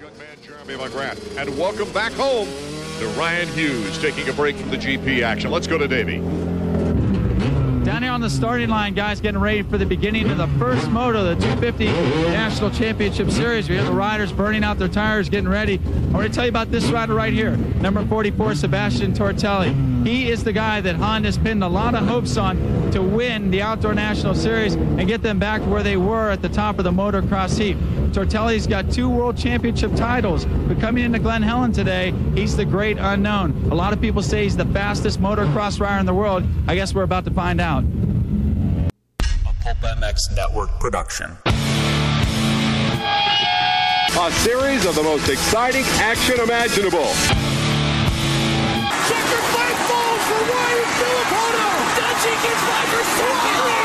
Young man Jeremy McGrath, and welcome back home to Ryan Hughes, taking a break from the GP action. Let's go to Davey. Down here on the starting line, guys, getting ready for the beginning of the first moto, the 250 National Championship Series. We have the riders burning out their tires, getting ready. I want to tell you about this rider right here, number 44, Sebastian Tortelli. He is the guy that Honda's pinned a lot of hopes on to win the Outdoor National Series and get them back to where they were at the top of the motocross heap. Tortelli's got two world championship titles, but coming into Glen Helen today, he's the great unknown. A lot of people say he's the fastest motocross rider in the world. I guess we're about to find out. A Pulp MX Network production. A series of the most exciting action imaginable. Second fight falls for Ryan Filippotto. Dodgy gets by for swallowed.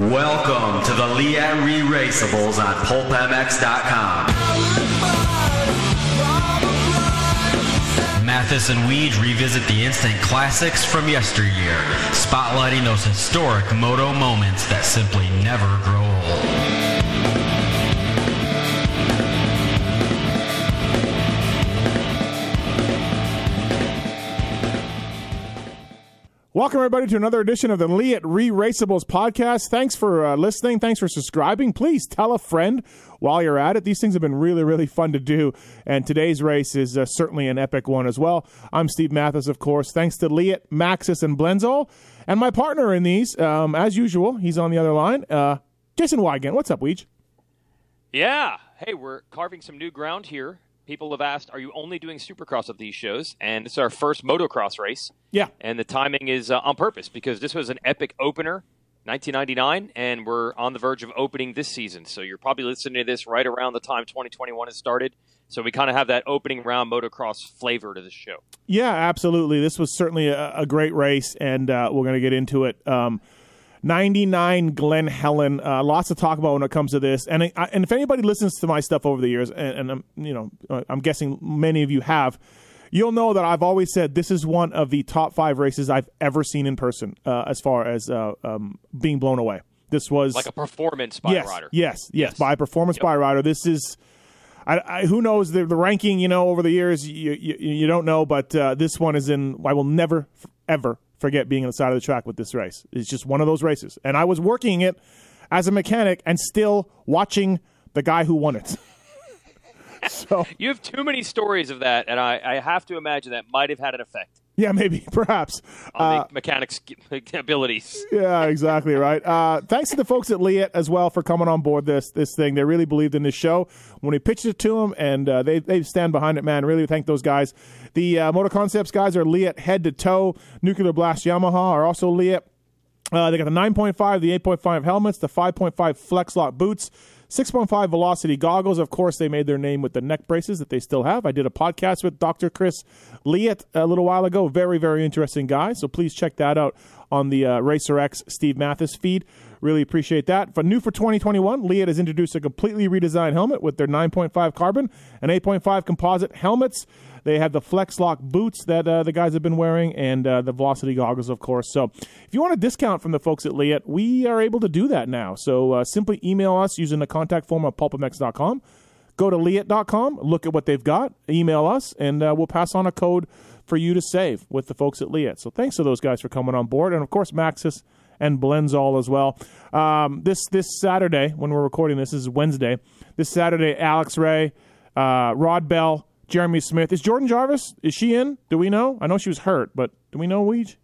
Welcome to the Leatt Re-Raceables on PulpMX.com. Mathis and Weed revisit the instant classics from yesteryear, spotlighting those historic moto moments that simply never grow old. Welcome, everybody, to another edition of the Leatt Re-Raceables podcast. Thanks for listening. Thanks for subscribing. Please tell a friend while you're at it. These things have been really, really fun to do, and today's race is certainly an epic one as well. I'm Steve Mathis, of course. Thanks to Leatt, Maxxis, and Blendzall, and my partner in these, as usual, he's on the other line, Jason Weigandt. What's up, Weege? Yeah. Hey, we're carving some new ground here. People have asked, are you only doing Supercross of these shows? And it's our first motocross race. Yeah. And the timing is on purpose because this was an epic opener, 1999, and we're on the verge of opening this season. So you're probably listening to this right around the time 2021 has started. So we kind of have that opening round motocross flavor to the show. Yeah, absolutely. This was certainly a great race, and we're going to get into it. 99 Glen Helen, lots to talk about when it comes to this. And and if anybody listens to my stuff over the years, and I'm guessing many of you have, you'll know that I've always said this is one of the top five races I've ever seen in person, as far as being blown away. This was like a performance by a rider. Yes. By performance by a rider. This is. I who knows the ranking? You know, over the years, you don't know, but this one is in. I will never ever forget being on the side of the track with this race. It's just one of those races. And I was working it as a mechanic and still watching the guy who won it. So you have too many stories of that, and I have to imagine that might have had an effect. Yeah, maybe, perhaps. On the mechanics' abilities. Yeah, exactly, right. Thanks to the folks at Leatt as well for coming on board this thing. They really believed in this show when we pitched it to them, and they stand behind it, man. Really thank those guys. The Motor Concepts guys are Leatt head to toe. Nuclear Blast Yamaha are also Leatt. They got the 9.5, the 8.5 helmets, the 5.5 Flex Lock boots, 6.5 Velocity goggles. Of course, they made their name with the neck braces that they still have. I did a podcast with Dr. Chris Leatt a little while ago. Very, very interesting guy. So please check that out on the Racer X Steve Mathis feed. Really appreciate that. For new for 2021, Leatt has introduced a completely redesigned helmet with their 9.5 carbon and 8.5 composite helmets. They have the Flex Lock boots that the guys have been wearing, and the Velocity goggles, of course. So if you want a discount from the folks at Leatt, we are able to do that now. So simply email us using the contact form at pulpmx.com. Go to Leatt.com, look at what they've got, email us, and we'll pass on a code for you to save with the folks at Leatt. So thanks to those guys for coming on board. And, of course, Maxxis and Blendzall as well. This Saturday, when we're recording this is Wednesday. This Saturday, Alex Ray, Rod Bell, Jeremy Smith. Is Jordan Jarvis, is she in? Do we know? I know she was hurt, but do we know, Weege?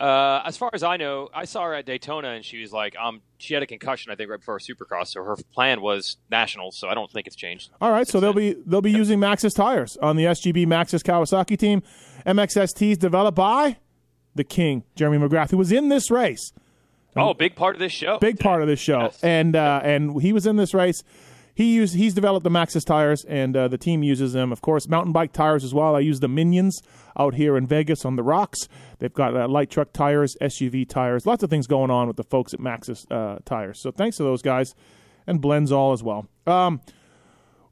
As far as I know, I saw her at Daytona, and she was like, she had a concussion, I think, right before Supercross, so her plan was Nationals, so I don't think it's changed. All right, so they'll be using Maxxis tires on the SGB Maxxis Kawasaki team. MXSTs developed by the king, Jeremy McGrath, who was in this race. Big part of this show. Yes. And he was in this race. He's developed the Maxxis tires, and the team uses them. Of course, mountain bike tires as well. I use the Minions out here in Vegas on the rocks. They've got light truck tires, SUV tires, lots of things going on with the folks at Maxxis tires. So thanks to those guys, and Blendzall as well. So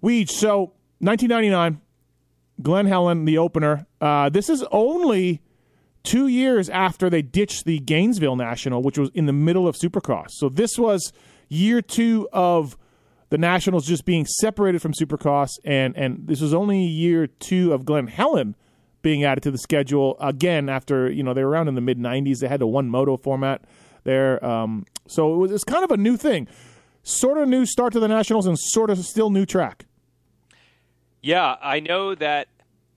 1999, Glen Helen, the opener. This is only 2 years after they ditched the Gainesville National, which was in the middle of Supercross. So this was year two of the Nationals just being separated from Supercross, and this was only year two of Glen Helen being added to the schedule again after, you know, they were around in the mid-'90s. They had the one moto format there. So it's kind of a new thing. Sort of new start to the Nationals and sort of still new track. Yeah, I know that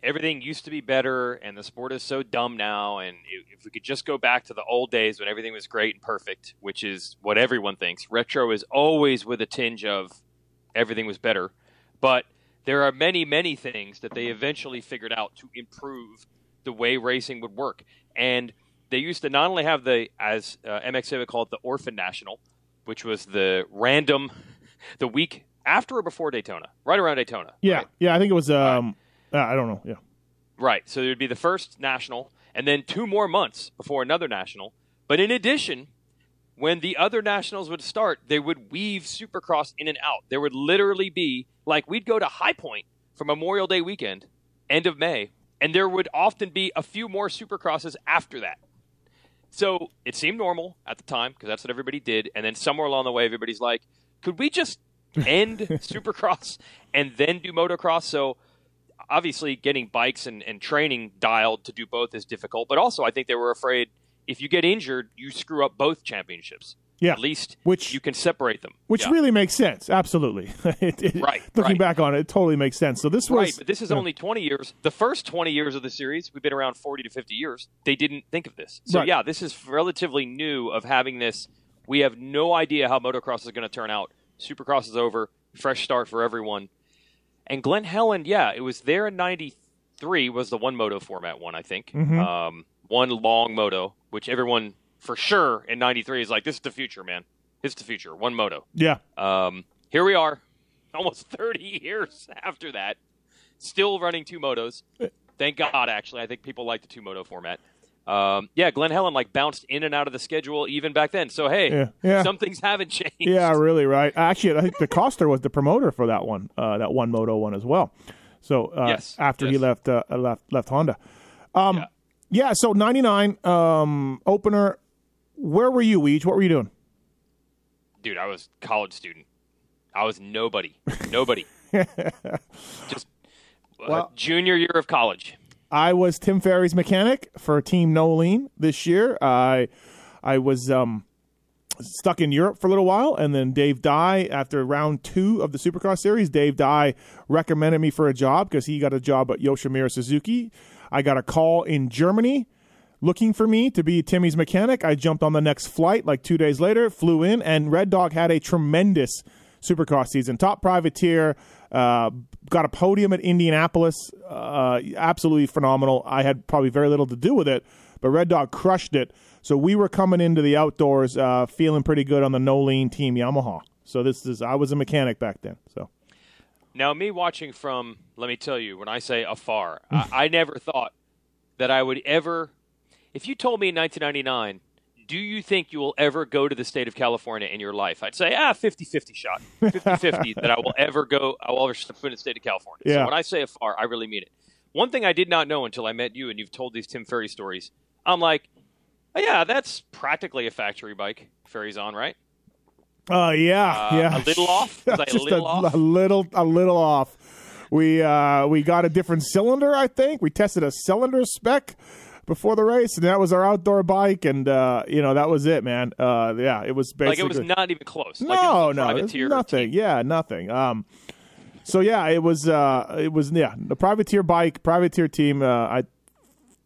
everything used to be better and the sport is so dumb now. And if we could just go back to the old days when everything was great and perfect, which is what everyone thinks. Retro is always with a tinge of everything was better. But there are many, many things that they eventually figured out to improve the way racing would work. And they used to not only have the, as MXA would call it, the Orphan National, which was the random, the week after or before Daytona, right around Daytona. Yeah, right? Yeah, I think it was, I don't know, yeah. Right, so there'd be the first National, and then 2 more months before another National. But in addition, when the other Nationals would start, they would weave Supercross in and out. There would literally be, like, we'd go to High Point for Memorial Day weekend, end of May, and there would often be a few more Supercrosses after that. So it seemed normal at the time because that's what everybody did. And then somewhere along the way, everybody's like, could we just end Supercross and then do motocross? So obviously getting bikes and training dialed to do both is difficult. But also I think they were afraid if you get injured, you screw up both championships. Yeah. At least you can separate them. Which really makes sense. Absolutely. Looking back on it, it totally makes sense. So this was right, but this is only 20 years. The first 20 years of the series, we've been around 40 to 50 years. They didn't think of this. So, yeah, this is relatively new of having this. We have no idea how motocross is going to turn out. Supercross is over. Fresh start for everyone. And Glen Helen, yeah, it was there in 93 was the one moto format one, I think. Mm-hmm. One long moto, which everyone for sure in 93 is like, this is the future, man. It's the future. One moto. Yeah. Here we are almost 30 years after that, still running 2 motos. Thank God, actually. I think people like the 2 moto format. Yeah, Glen Helen like bounced in and out of the schedule even back then. So, hey, some things haven't changed. Yeah, really, right. Actually, I think the Coster was the promoter for that one, that one moto one as well. So after he left Honda. So 99 opener. Where were you, Weege? What were you doing? Dude, I was a college student. I was nobody. Nobody. Just junior year of college. I was Tim Ferry's mechanic for Team Nolene this year. I was stuck in Europe for a little while, and then Dave Dye, after round 2 of the Supercross series, Dave Dye recommended me for a job because he got a job at Yoshimura Suzuki. I got a call in Germany looking for me to be Timmy's mechanic. I jumped on the next flight like 2 days later, flew in, and Red Dog had a tremendous Supercross season. Top privateer, got a podium at Indianapolis, absolutely phenomenal. I had probably very little to do with it, but Red Dog crushed it. So we were coming into the outdoors feeling pretty good on the Nolene Team Yamaha. So I was a mechanic back then. So now me watching from, let me tell you, when I say afar, I never thought that I would ever. If you told me in 1999, do you think you will ever go to the state of California in your life? I'd say, 50-50 shot. 50-50 that I will ever put in the state of California. Yeah. So when I say afar, I really mean it. One thing I did not know until I met you and you've told these Tim Ferry stories, I'm like, that's practically a factory bike Ferry's on, right? A little off? A little off. We got a different cylinder, I think. We tested a cylinder spec before the race, and that was our outdoor bike, and that was it, man. It was basically it was not even close. It was nothing. Team. Yeah, nothing. It was the privateer bike, privateer team. I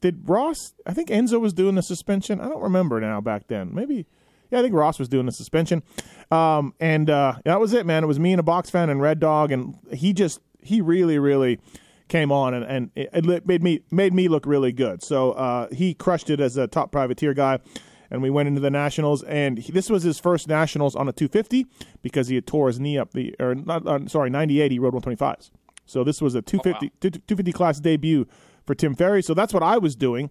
did Ross. I think Enzo was doing the suspension. I don't remember now. Back then, maybe. Yeah, I think Ross was doing the suspension, and that was it, man. It was me and a box fan and Red Dog, and he really, really came on, and it made me look really good. So he crushed it as a top privateer guy, and we went into the Nationals, and this was his first Nationals on a 250 because he had tore his knee up 98, he rode 125s. So this was a 250 class debut for Tim Ferry. So that's what I was doing.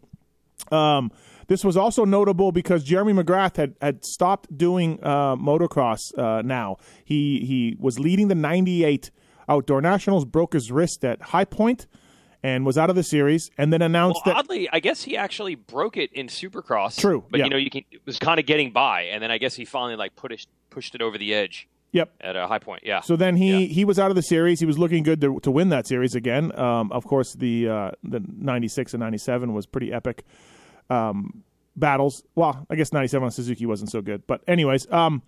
This was also notable because Jeremy McGrath had stopped doing motocross now. He was leading the 98 Outdoor Nationals, broke his wrist at High Point, and was out of the series, and then announced that... Oddly, I guess he actually broke it in Supercross. True, but, it was kind of getting by, and then I guess he finally, pushed it over the edge. Yep. At High Point, yeah. So then he was out of the series. He was looking good to win that series again. Of course, the 96 and 97 was pretty epic battles. Well, I guess 97 on Suzuki wasn't so good. But anyways, so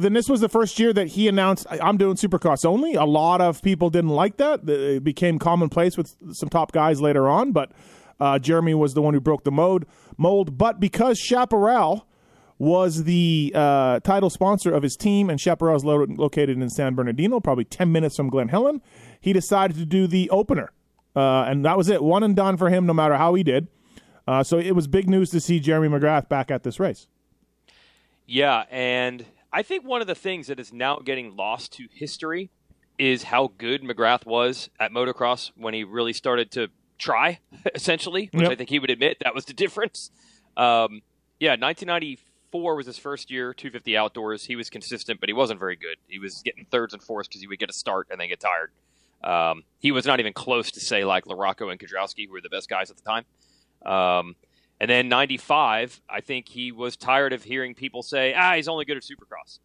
then this was the first year that he announced, I'm doing Supercross only. A lot of people didn't like that. It became commonplace with some top guys later on. But Jeremy was the one who broke the mold. But because Chaparral was the title sponsor of his team, and Chaparral is located in San Bernardino, probably 10 minutes from Glen Helen, he decided to do the opener. And that was it. One and done for him, no matter how he did. So it was big news to see Jeremy McGrath back at this race. Yeah, and I think one of the things that is now getting lost to history is how good McGrath was at motocross when he really started to try, essentially, which I think he would admit that was the difference. 1994 was his first year, 250 outdoors. He was consistent, but he wasn't very good. He was getting thirds and fourths because he would get a start and then get tired. He was not even close to, say, like LaRocco and Kudrowski, who were the best guys at the time. And then 95, I think he was tired of hearing people say, he's only good at Supercross.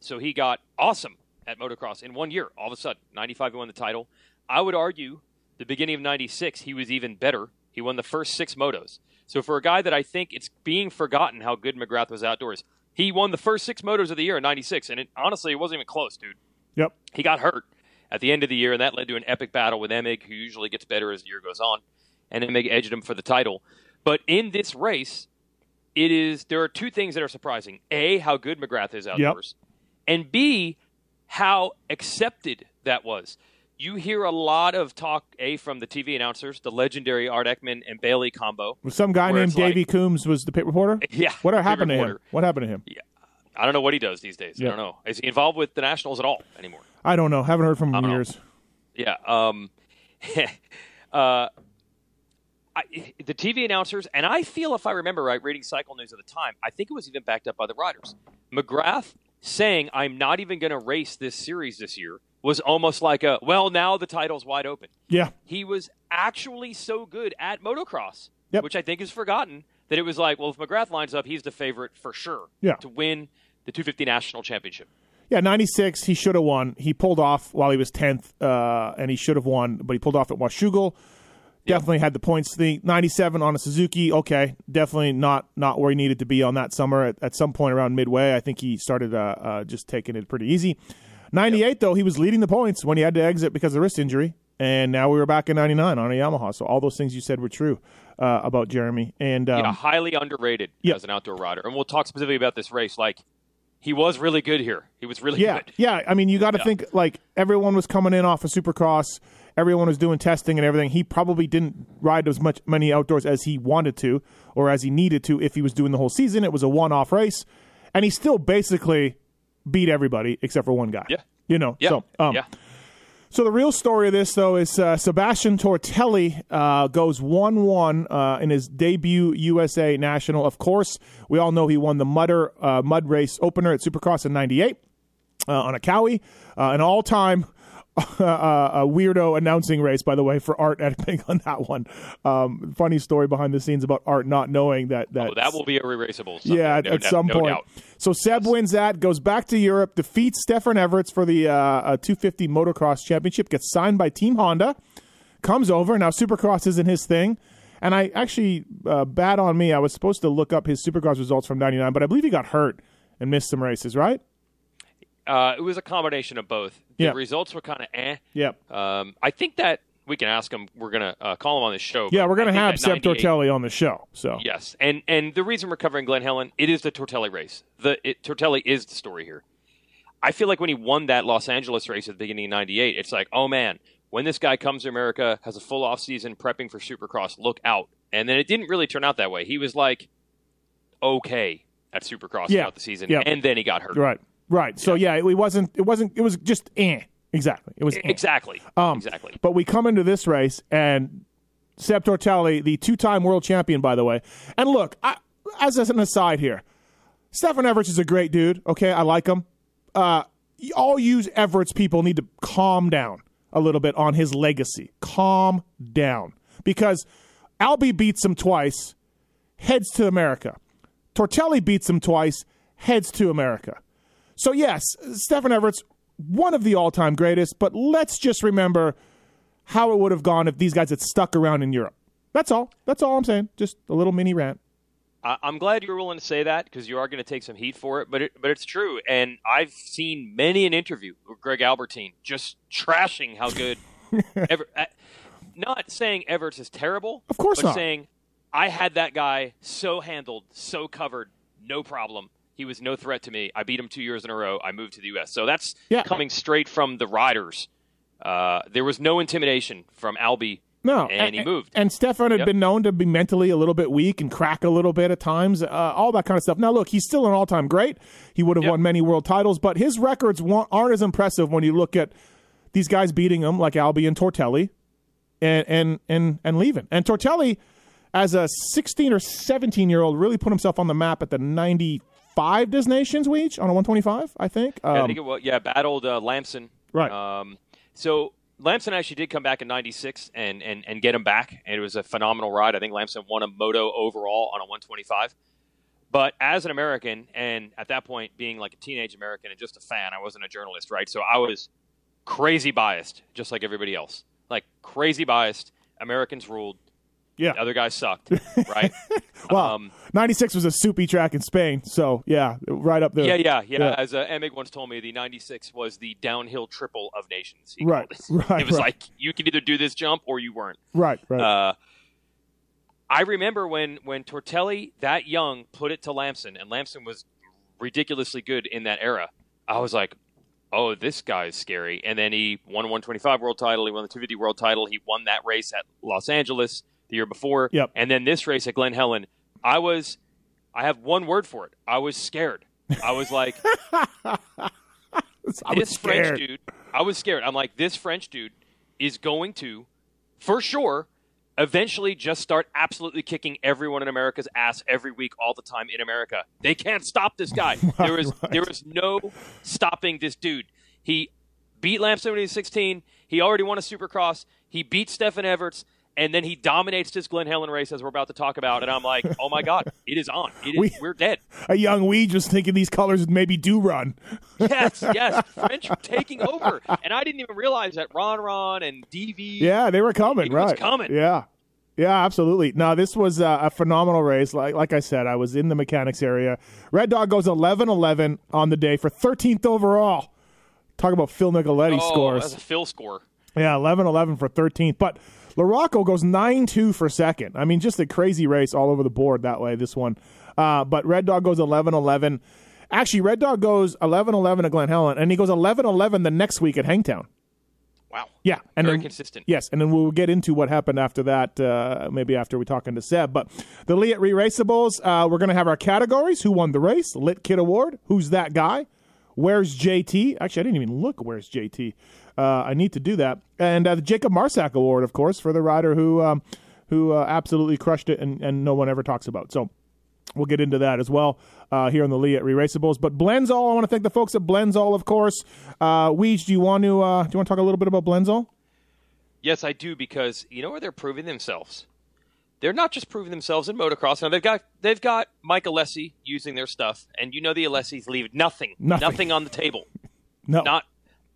So he got awesome at motocross in one year. All of a sudden, 95, he won the title. I would argue the beginning of 96, he was even better. He won the first six motos. So for a guy that I think it's being forgotten how good McGrath was outdoors, he won the first six motos of the year in 96. And honestly, it wasn't even close, dude. Yep. He got hurt at the end of the year, and that led to an epic battle with Emig, who usually gets better as the year goes on. And Emig edged him for the title. But in this race, there are two things that are surprising. A, how good McGrath is outdoors. Yep. And B, how accepted that was. You hear a lot of talk, A, from the TV announcers, the legendary Art Ekman and Bailey combo. With some guy named Davey Coombs was the pit reporter? Yeah. What happened to him? Yeah. I don't know what he does these days. Yeah. I don't know. Is he involved with the Nationals at all anymore? I don't know. Haven't heard from him in years. Yeah. The TV announcers, and I feel, if I remember right, reading Cycle News at the time, I think it was even backed up by the riders. McGrath saying, I'm not even going to race this series this year, was almost like now the title's wide open. Yeah. He was actually so good at motocross, which I think is forgotten, that it was like, well, if McGrath lines up, he's the favorite for sure to win the 250 National Championship. Yeah, 96, he should have won. He pulled off while he was 10th, and he should have won, but he pulled off at Washougal. Definitely had the points. The 97 on a Suzuki, definitely not where he needed to be on that summer. At some point around midway, I think he started just taking it pretty easy. 98, though, he was leading the points when he had to exit because of wrist injury, and now we were back in 99 on a Yamaha. So all those things you said were true about Jeremy. And highly underrated as an outdoor rider. And we'll talk specifically about this race. Like, he was really good here. He was really good. Yeah, I mean, you got to think, like, everyone was coming in off of Supercross. Everyone was doing testing and everything. He probably didn't ride as many outdoors as he wanted to or as he needed to if he was doing the whole season. It was a one-off race, and he still basically beat everybody except for one guy. Yeah, you know. Yeah. So, so the real story of this though is Sebastian Tortelli goes 1-1 in his debut USA National. Of course, we all know he won the mud race opener at Supercross in '98 on a Cowie, an all-time. A weirdo announcing race, by the way, for Art Ekman on that one. Funny story behind the scenes about Art not knowing that that will be a re-raceable. Yeah, at some point. Doubt. So Seb wins that, goes back to Europe, defeats Stefan Everts for the 250 motocross championship, gets signed by Team Honda, comes over. Now Supercross isn't his thing. And I actually, bad on me, I was supposed to look up his Supercross results from 99, but I believe he got hurt and missed some races, right? It was a combination of both. The results were kind of eh. Yep. I think that we can ask him. We're going to call him on the show. Yeah, we're going to have Seb Tortelli on the show. So yes, and the reason we're covering Glen Helen, it is the Tortelli race. Tortelli is the story here. I feel like when he won that Los Angeles race at the beginning of 98, it's like, oh man, when this guy comes to America, has a full off season prepping for Supercross, look out. And then it didn't really turn out that way. He was like, okay, at Supercross throughout the season, and then he got hurt. Right. Right. So it was just eh. Exactly. It was eh. Exactly. Exactly. But we come into this race and Seb Tortelli, the two-time world champion, by the way. And look, as an aside here, Stefan Everts is a great dude. Okay, I like him. All you Everts people need to calm down a little bit on his legacy. Calm down. Because Albee beats him twice, heads to America. Tortelli beats him twice, heads to America. So, yes, Stefan Everts, one of the all-time greatest, but let's just remember how it would have gone if these guys had stuck around in Europe. That's all. That's all I'm saying. Just a little mini rant. I'm glad you're willing to say that because you are going to take some heat for it, but it's true. And I've seen many an interview with Greg Albertyn just trashing how good not saying Everts is terrible. Of course but not. Saying, I had that guy so handled, so covered, no problem. He was no threat to me. I beat him 2 years in a row. I moved to the U.S. So that's coming straight from the riders. There was no intimidation from Albie. No, and he moved. And Stefan had been known to be mentally a little bit weak and crack a little bit at times, all that kind of stuff. Now, look, he's still an all-time great. He would have won many world titles, but his records aren't as impressive when you look at these guys beating him, like Albie and Tortelli, and leaving. And Tortelli, as a 16- or 17-year-old, really put himself on the map at the 95 Des Nations Week on a 125, I think. I think it was, battled Lamson. Right. So Lamson actually did come back in 96 and get him back. And it was a phenomenal ride. I think Lamson won a moto overall on a 125. But as an American, and at that point being like a teenage American and just a fan, I wasn't a journalist, right? So I was crazy biased, just like everybody else. Like crazy biased. Americans ruled. Yeah. The other guys sucked, right? Well, 96 was a soupy track in Spain, so, yeah, right up there. Yeah. As Emig once told me, the 96 was the downhill triple of nations. It was like, you could either do this jump or you weren't. Right. I remember when Tortelli, that young, put it to Lamson, and Lamson was ridiculously good in that era. I was like, oh, this guy's scary. And then he won a 125 world title. He won the 250 world title. He won that race at Los Angeles the year before, and then this race at Glen Helen, I have one word for it. I was scared. I was like, I was scared. I'm like, this French dude is going to, for sure, eventually just start absolutely kicking everyone in America's ass every week, all the time in America. They can't stop this guy. There is no stopping this dude. He beat Lamson when he was 16. He already won a Supercross. He beat Stefan Everts. And then he dominates this Glen Helen race, as we're about to talk about. And I'm like, oh, my God, it is on. We're dead. A young Wee just thinking these colors maybe do run. Yes. French were taking over. And I didn't even realize that Ron and DV. Yeah, they were coming, right. It was coming. Yeah, absolutely. No, this was a phenomenal race. Like I said, I was in the mechanics area. Red Dog goes 11-11 on the day for 13th overall. Talk about Phil Nicoletti scores. That's a Phil score. Yeah, 11-11 for 13th. But LaRocco goes 9-2 for second. I mean, just a crazy race all over the board that way, this one. But Red Dog goes 11-11. Actually, Red Dog goes 11-11 at Glen Helen, and he goes 11-11 the next week at Hangtown. Wow. Yeah. And very consistent. Yes, and then we'll get into what happened after that, maybe after we talk into Seb. But the Leatt Re-Raceables, we're going to have our categories. Who won the race? Lit Kid Award. Who's that guy? Where's JT? Actually, I didn't even look. Where's JT? I need to do that. And the Jacob Marsack Award, of course, for the rider who absolutely crushed it and no one ever talks about. So we'll get into that as well here on the Leatt Re-Raceables. But Blendzall, I want to thank the folks at Blendzall, of course. Weege, do you want to talk a little bit about Blendzall? Yes, I do, because you know where they're proving themselves. They're not just proving themselves in motocross. Now they've got Mike Alessi using their stuff, and you know the Alessis leave nothing on the table. No,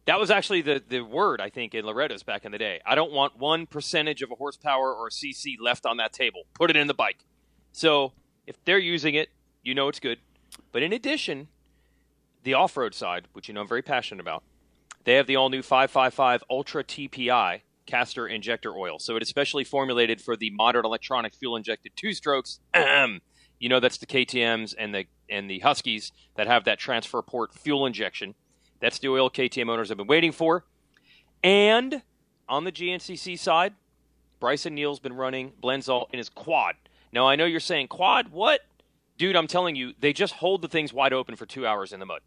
that was actually the word I think in Loretta's back in the day. I don't want 1% of a horsepower or a cc left on that table. Put it in the bike. So if they're using it, you know it's good. But in addition, the off-road side, which you know I'm very passionate about, they have the all-new 555 Ultra TPI. Castor injector oil. So it is specially formulated for the modern electronic fuel injected two strokes. You know, that's the KTMs and the Huskies that have that transfer port fuel injection. That's the oil KTM owners have been waiting for. And on the GNCC side, Bryson Neal's been running Blendzall in his quad. Now I know you're saying quad, what? Dude, I'm telling you, they just hold the things wide open for 2 hours in the mud.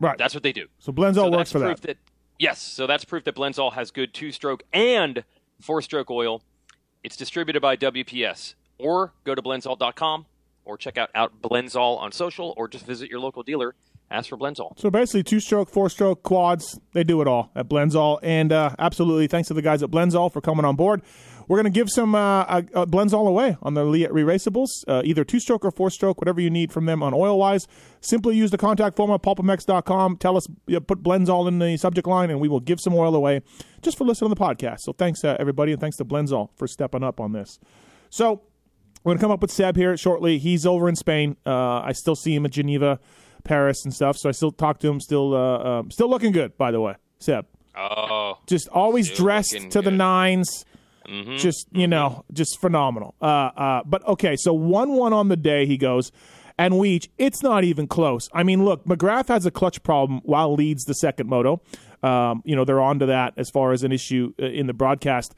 Right. That's what they do. So Blendzall works for that. Yes, so that's proof that Blendzall has good two-stroke and four-stroke oil. It's distributed by WPS. Or go to Blendzall.com or check out Blendzall on social or just visit your local dealer. Ask for Blendzall. So basically two-stroke, four-stroke, quads, they do it all at Blendzall. And absolutely thanks to the guys at Blendzall for coming on board. We're going to give some Blendzall away on the Leatt Re-Raceables, either two-stroke or four-stroke, whatever you need from them on oil-wise. Simply use the contact form at pulpamex.com. Tell us, put Blendzall in the subject line, and we will give some oil away just for listening to the podcast. So thanks, everybody, and thanks to Blendzall for stepping up on this. So we're going to come up with Seb here shortly. He's over in Spain. I still see him at Geneva, Paris, and stuff, so I still talk to him. Still looking good, by the way, Seb. Oh. Just always dressed to good. The nines. Mm-hmm. Just, you know, just phenomenal. But, okay, so 1-1 on the day, he goes. And Weech, it's not even close. I mean, look, McGrath has a clutch problem while leads the second moto. You know, they're on to that as far as an issue in the broadcast.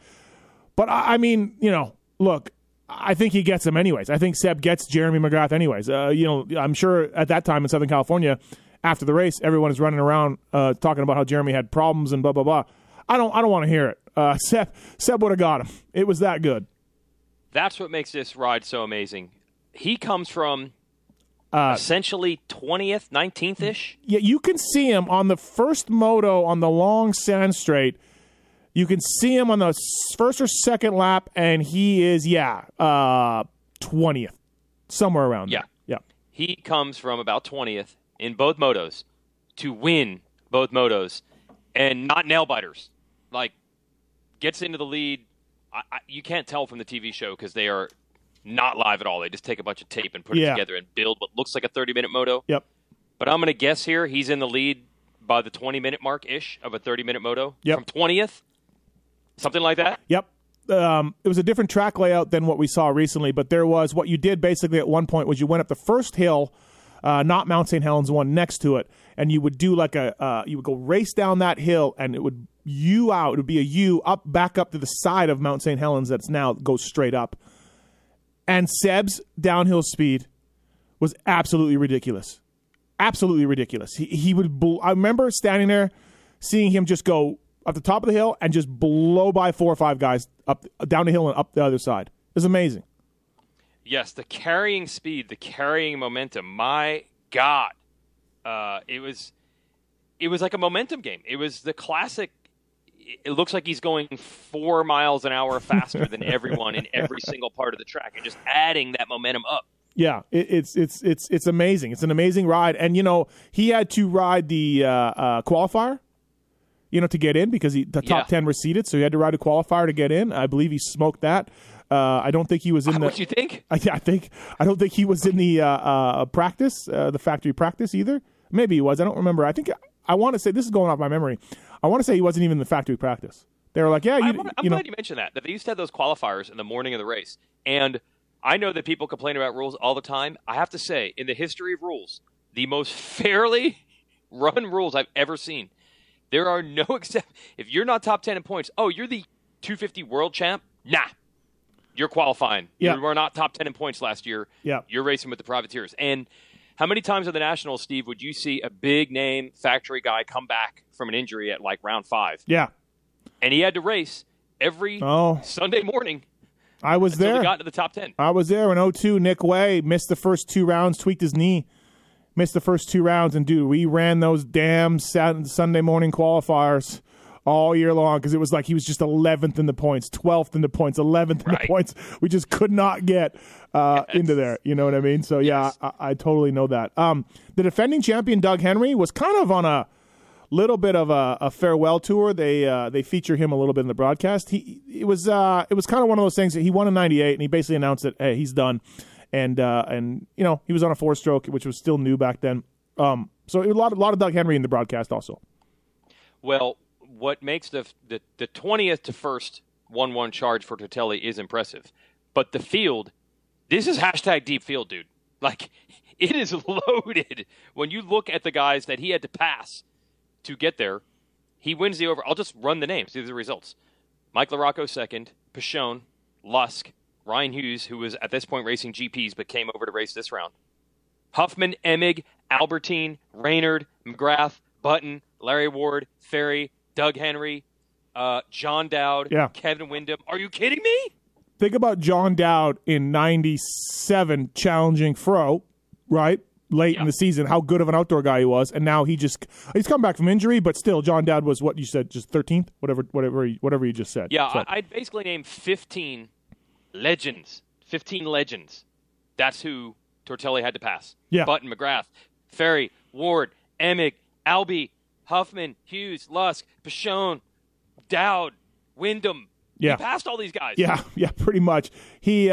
But, I mean, you know, look, I think he gets him anyways. I think Seb gets Jeremy McGrath anyways. You know, I'm sure at that time in Southern California, after the race, everyone is running around talking about how Jeremy had problems and blah, blah, blah. I don't want to hear it. Seb would have got him. It was that good. That's what makes this ride so amazing. He comes from essentially 20th, 19th-ish. Yeah, you can see him on the first moto on the long sand straight. You can see him on the first or second lap, and he is, 20th, somewhere around there. Yeah. He comes from about 20th in both motos to win both motos and not nail-biters. Like, gets into the lead. You can't tell from the TV show because they are not live at all. They just take a bunch of tape and put it together and build what looks like a 30-minute moto. Yep. But I'm going to guess here he's in the lead by the 20-minute mark-ish of a 30-minute moto. Yep. From 20th. Something like that? Yep. It was a different track layout than what we saw recently, but there was what you did basically at one point was you went up the first hill, not Mount St. Helens, one next to it, and you would do like you would go race down that hill, and it would U out. It would be a U up, back up to the side of Mount St. Helens that's now goes straight up. And Seb's downhill speed was absolutely ridiculous. Absolutely ridiculous. He would. I remember standing there, seeing him just go up the top of the hill and just blow by 4 or 5 guys up down the hill and up the other side. It was amazing. Yes, the carrying speed, the carrying momentum. My God, it was like a momentum game. It was the classic. It looks like he's going 4 miles an hour faster than everyone in every single part of the track, and just adding that momentum up. Yeah, it's amazing. It's an amazing ride, and you know he had to ride the qualifier. You know, to get in because the top 10 were seated, so he had to ride a qualifier to get in. I believe he smoked that. I don't think he was in the. What do you think? I don't think he was in the practice, the factory practice either. Maybe he was. I don't remember. I think I want to say this is going off my memory. I want to say he wasn't even in the factory practice. They were like, "Yeah, I'm glad you mentioned that. That they used to have those qualifiers in the morning of the race." And I know that people complain about rules all the time. I have to say, in the history of rules, the most fairly run rules I've ever seen. There are no exceptions. If you're not top 10 in points, oh, you're the 250 world champ? Nah. You're qualifying. Yeah. You were not top 10 in points last year. Yeah. You're racing with the privateers. And how many times at the Nationals, Steve, would you see a big-name factory guy come back from an injury at, like, round 5? Yeah. And he had to race every Sunday morning. I was there. Until he got to the top 10. I was there in 02. Nick Way missed the first 2 rounds, tweaked his knee. Missed the first 2 rounds, and dude, we ran those damn Sunday morning qualifiers all year long because it was like he was just 11th in the points, 12th in the points, 11th in the points. We just could not get into there. You know what I mean? So, yeah, I totally know that. The defending champion, Doug Henry, was kind of on a little bit of a farewell tour. They feature him a little bit in the broadcast. It was kind of one of those things that he won in 98, and he basically announced that, hey, he's done. And you know, he was on a 4-stroke, which was still new back then. So a lot of Doug Henry in the broadcast also. Well, what makes the 20th to first 1-1 charge for Tortelli is impressive. But the field, this is hashtag deep field, dude. Like, it is loaded. When you look at the guys that he had to pass to get there, he wins the over. I'll just run the names. These are the results. Mike LaRocco second, Pichon, Lusk, Ryan Hughes, who was at this point racing GPs but came over to race this round. Huffman, Emig, Albertyn, Raynard, McGrath, Button, Larry Ward, Ferry, Doug Henry, John Dowd, Kevin Windham. Are you kidding me? Think about John Dowd in 97 challenging Fro, right? late in the season how good of an outdoor guy he was, and now he's come back from injury, but still, John Dowd was, what you said, just 13th, whatever you just said. Yeah, so I'd basically name 15 legends. That's who Tortelli had to pass. Yeah. Button, McGrath, Ferry, Ward, Emig, Albee, Huffman, Hughes, Lusk, Pichon, Dowd, Windham. Yeah. He passed all these guys. Yeah, pretty much. He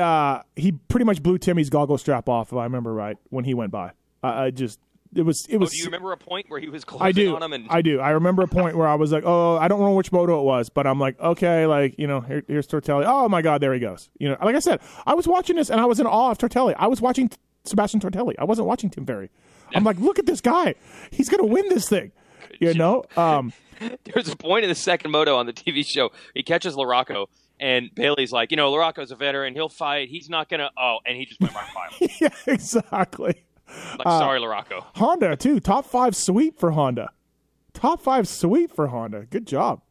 pretty much blew Timmy's goggle strap off, if I remember right, when he went by. It was. Do you remember a point where he was closing on him? I do. I remember a point where I was like, oh, I don't know which moto it was, but I'm like, okay, here's Tortelli. Oh my God, there he goes. You know, like I said, I was watching this and I was in awe of Tortelli. I was watching Sebastian Tortelli. I wasn't watching Tim Ferry. I'm like, look at this guy. He's gonna win this thing. You know, there's a point in the second moto on the TV show. He catches LaRocco, and Bailey's like, LaRocco's a veteran. He'll fight. He's not gonna. Oh, and he just went right by him. Yeah, exactly. Sorry, LaRocco. Honda too. Top five sweep for Honda. Good job,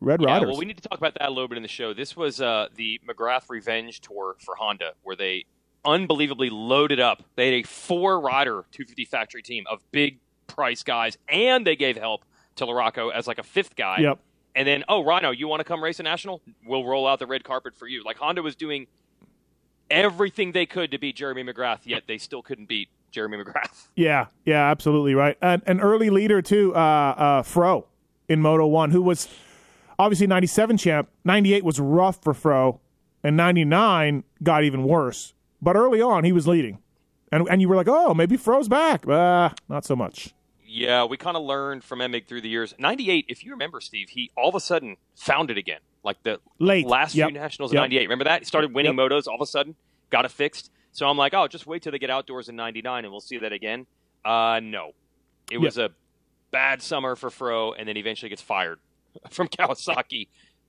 Red Riders. Well, we need to talk about that a little bit in the show. This was the McGrath Revenge Tour for Honda, where they unbelievably loaded up. They had a 4-rider 250 factory team of big price guys, and they gave help to LaRocco as a 5th guy. Yep. And then, Rhino, you want to come race a national? We'll roll out the red carpet for you. Honda was doing everything they could to beat Jeremy McGrath, yet they still couldn't beat Jeremy McGrath. Yeah, absolutely right. An early leader too, Froh in Moto 1, who was obviously 97 champ. 98 was rough for Froh, and 99 got even worse. But early on, he was leading, and you were like, oh, maybe Froh's back. Not so much. Yeah, we kind of learned from Emig through the years. 98, if you remember, Steve, he all of a sudden found it again. The last few Nationals in 98. Remember that? He started winning motos all of a sudden, got it fixed. So I'm like, just wait till they get outdoors in 99 and we'll see that again. No. It was a bad summer for Froh, and then he eventually gets fired from Kawasaki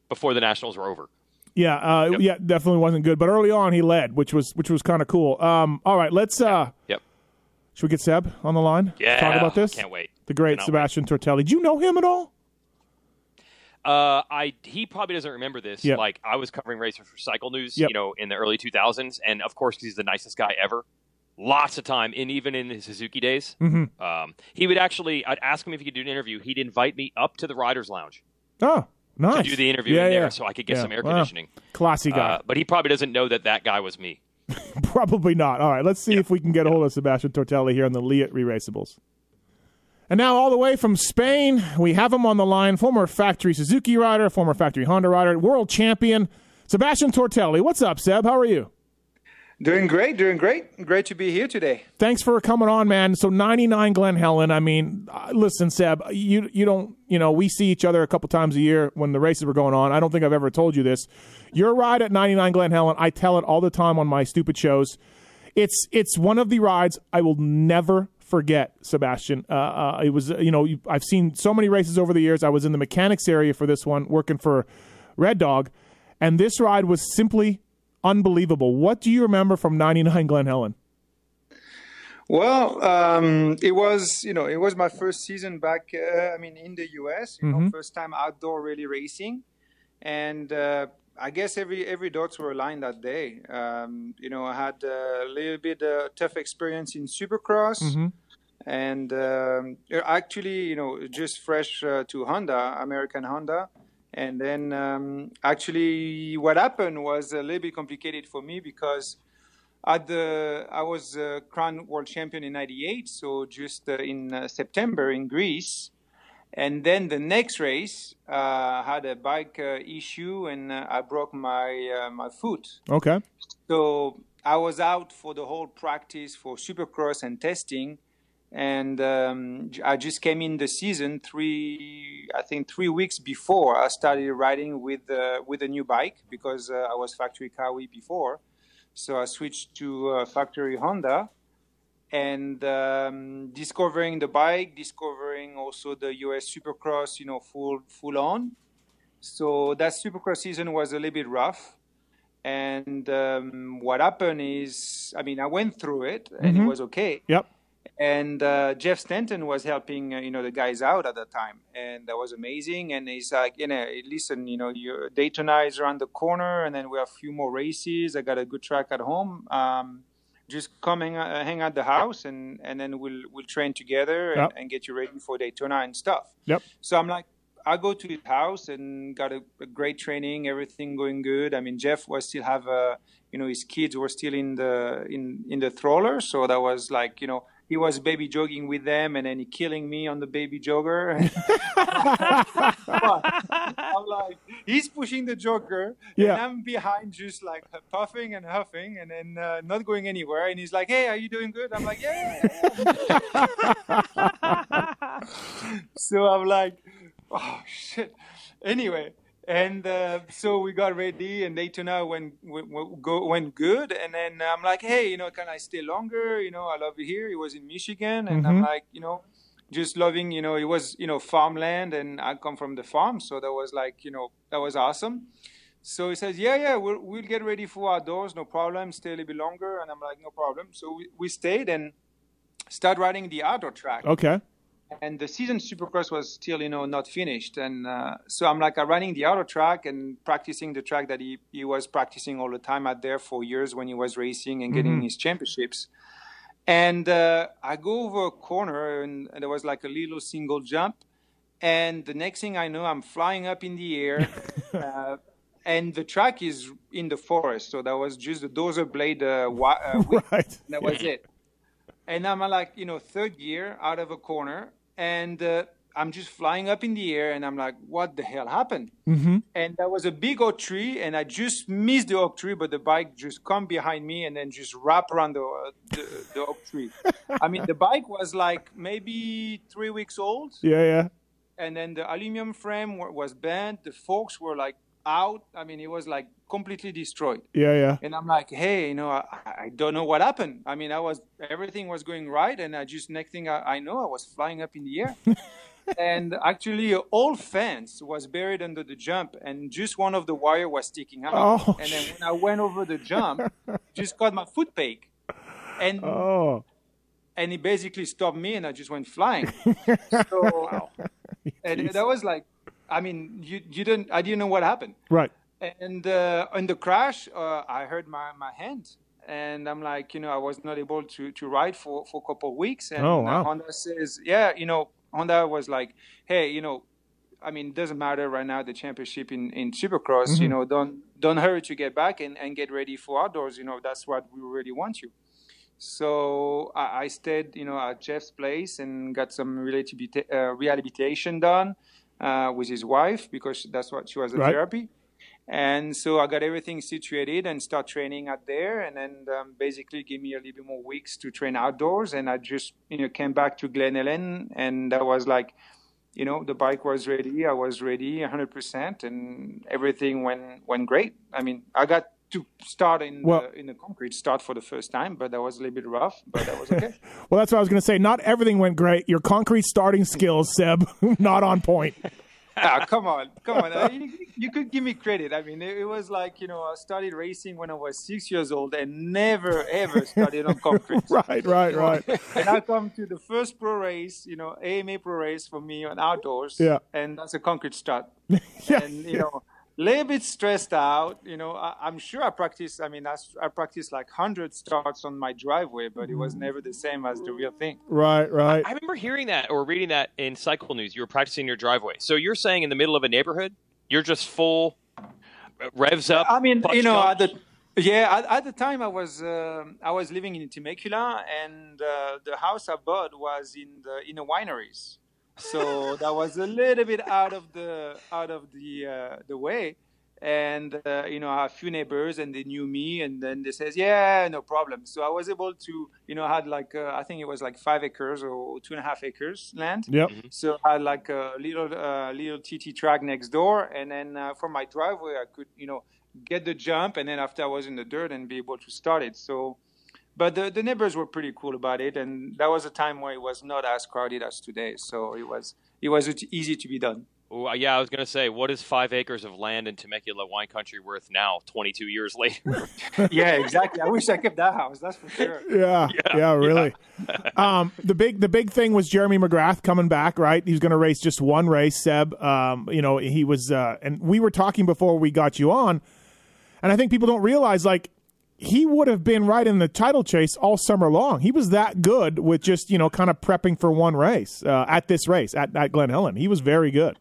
before the Nationals were over. Yeah, definitely wasn't good. But early on he led, which was kind of cool. All right, let's should we get Seb on the line? Yeah. Talk about this? Can't wait. The great Sebastian Tortelli. Did you know him at all? He probably doesn't remember this. Yep. I was covering racers for Cycle News, in the early 2000s. And, of course, he's the nicest guy ever. Lots of time, and even in his Suzuki days. Mm-hmm. He would actually – I'd ask him if he could do an interview. He'd invite me up to the Riders Lounge. Oh, nice. To do the interview there so I could get some air conditioning. Classy guy. But he probably doesn't know that guy was me. Probably not. All right, let's see if we can get a hold of Sebastian Tortelli here on the Leatt Re-Raceables. And now all the way from Spain, we have him on the line, former factory Suzuki rider, former factory Honda rider, world champion, Sebastian Tortelli. What's up, Seb? How are you? Doing great. Great to be here today. Thanks for coming on, man. So 99 Glen Helen. I mean, listen, Seb, you don't, we see each other a couple times a year when the races were going on. I don't think I've ever told you this. Your ride at 99 Glen Helen, I tell it all the time on my stupid shows. It's one of the rides I will never forget, Sebastian. It was, I've seen so many races over the years. I was in the mechanics area for this one, working for Red Dog, and this ride was simply unbelievable. What do you remember from 99 Glen Helen? Well, it was my first season back, in the U.S., first time outdoor really racing. And I guess every dots were aligned that day. I had a little bit tough experience in Supercross. Mm-hmm. And actually, just fresh to Honda, American Honda. And then actually what happened was a little bit complicated for me because I was crowned world champion in 98, so just in September in Greece. And then the next race, had a bike issue and I broke my my foot. Okay. So I was out for the whole practice for Supercross and testing. And I just came in the season 3 weeks before I started riding with a new bike because I was factory Kawi before. So I switched to factory Honda and discovering the bike, discovering also the US Supercross, full on. So that Supercross season was a little bit rough. And what happened is, I went through it and it was okay. Yep. And Jeff Stanton was helping, the guys out at the time. And that was amazing. And he's like, listen, your Daytona is around the corner. And then we have a few more races. I got a good track at home. just come hang at the house, and then we'll train together and, yep. and get you ready for Daytona and stuff. Yep. So I'm like, I go to his house and got a great training, everything going good. I mean, Jeff was still have a, you know, his kids were still in the stroller, so that was like, you know, he was baby jogging with them, and then he killing me on the baby jogger. I'm like, he's pushing the jogger, yeah. and I'm behind just like puffing and huffing, and then not going anywhere. And he's like, "Hey, are you doing good?" I'm like, "Yeah." So I'm like, "Oh shit!" Anyway. And so we got ready, and Daytona went good. And then I'm like, hey, you know, can I stay longer? You know, I love it here. It was in Michigan, and mm-hmm. I'm like, you know, just loving, you know, it was, you know, farmland, and I come from the farm, so that was like, you know, that was awesome. So he says, yeah, we'll get ready for outdoors, no problem. Stay a little bit longer, and I'm like, no problem. So we stayed and start riding the outdoor track. Okay. And the season Supercross was still, you know, not finished. And so I'm like, I'm running the auto track and practicing the track that he was practicing all the time out there for years when he was racing and getting mm-hmm. his championships. And I go over a corner, and there was like a little single jump. And the next thing I know, I'm flying up in the air. And the track is in the forest. So that was just the dozer blade whip. Right. That was it. And I'm like, you know, third gear out of a corner. And I'm just flying up in the air, and I'm like, what the hell happened? Mm-hmm. And there was a big oak tree, and I just missed the oak tree, but the bike just come behind me and then just wrap around the oak tree. I mean, the bike was like maybe 3 weeks old. Yeah, yeah. And then the aluminum frame was bent. The forks were like out. I mean, it was like completely destroyed. Yeah, yeah. And I'm like, hey, you know, I don't know what happened. I mean, everything was going right, and I just next thing I know, I was flying up in the air. And actually, all fence was buried under the jump, and just one of the wire was sticking out. Oh, and then when I went over the jump, just got my foot peg, and oh, and it basically stopped me, and I just went flying. So wow. And that was like. I mean, I didn't know what happened. Right. And on the crash, I hurt my hand. And I'm like, you know, I was not able to ride for a couple of weeks. And oh, wow. Honda says, yeah, you know, Honda was like, hey, you know, I mean, it doesn't matter right now, the championship in Supercross, mm-hmm. you know, don't hurry to get back and get ready for outdoors. You know, that's what we really want you. So I stayed, you know, at Jeff's place and got some rehabilitation done. With his wife, because that's what she was in right. therapy. And so I got everything situated and start training out there. And then basically give me a little bit more weeks to train outdoors. And I just, you know, came back to Glen Helen, and that was like, you know, the bike was ready. I was ready 100%, and everything went great. I mean, I got to start in the concrete start for the first time, but that was a little bit rough, but that was okay. Well, that's what I was going to say. Not everything went great. Your concrete starting skills, Seb, not on point. Ah, come on. You could give me credit. I mean, it was like, you know, I started racing when I was 6 years old and never, ever started on concrete. Right. And I come to the first pro race, you know, AMA pro race for me on outdoors. Yeah. And that's a concrete start. Yeah. And, you know, little bit stressed out, you know. I'm sure I practiced. I mean, I practiced like 100 starts on my driveway, but it was never the same as the real thing. Right. I remember hearing that or reading that in Cycle News. You were practicing your driveway. So you're saying in the middle of a neighborhood, you're just full revs up. I mean, you know, at the time I was living in Temecula, and the house I bought was in the wineries. So that was a little bit out of the way, and you know, a few neighbors, and they knew me, and then they says, yeah, no problem. So I was able to, you know, had like I think it was like 5 acres or 2.5 acres land. Yep. Mm-hmm. So I had like a little TT track next door, and then from my driveway I could, you know, get the jump, and then after I was in the dirt and be able to start it. So. But the neighbors were pretty cool about it, and that was a time where it was not as crowded as today, so it was easy to be done. Well, yeah, I was going to say, what is 5 acres of land in Temecula wine country worth now, 22 years later? Yeah, exactly. I wish I kept that house, that's for sure. Yeah, really. Yeah. The big thing was Jeremy McGrath coming back, right? He was going to race just one race, Seb. You know, he was, and we were talking before we got you on, and I think people don't realize, like, he would have been right in the title chase all summer long. He was that good with just, you know, kind of prepping for one race at this race at Glen Helen. He was very good.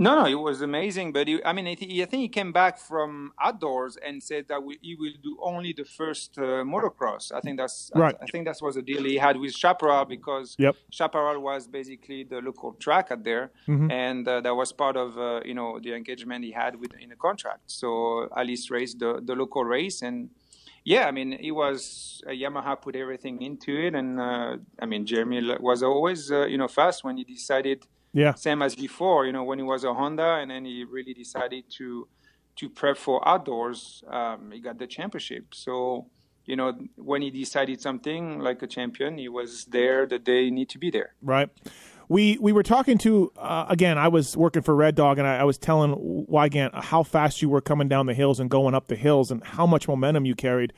No, it was amazing. But I think he came back from outdoors and said that he will do only the first motocross. I think that's right. I think that was the deal he had with Chaparral, because Chaparral was basically the local track out there, and that was part of the engagement he had in the contract. So Alice raced the local race, and it was Yamaha put everything into it, and Jeremy was always fast when he decided. Yeah. Same as before, when he was a Honda, and then he really decided to prep for outdoors, he got the championship. So, when he decided something like a champion, he was there the day he needed to be there. Right. We were talking to, again, I was working for Red Dog, and I was telling Weigandt how fast you were coming down the hills and going up the hills and how much momentum you carried.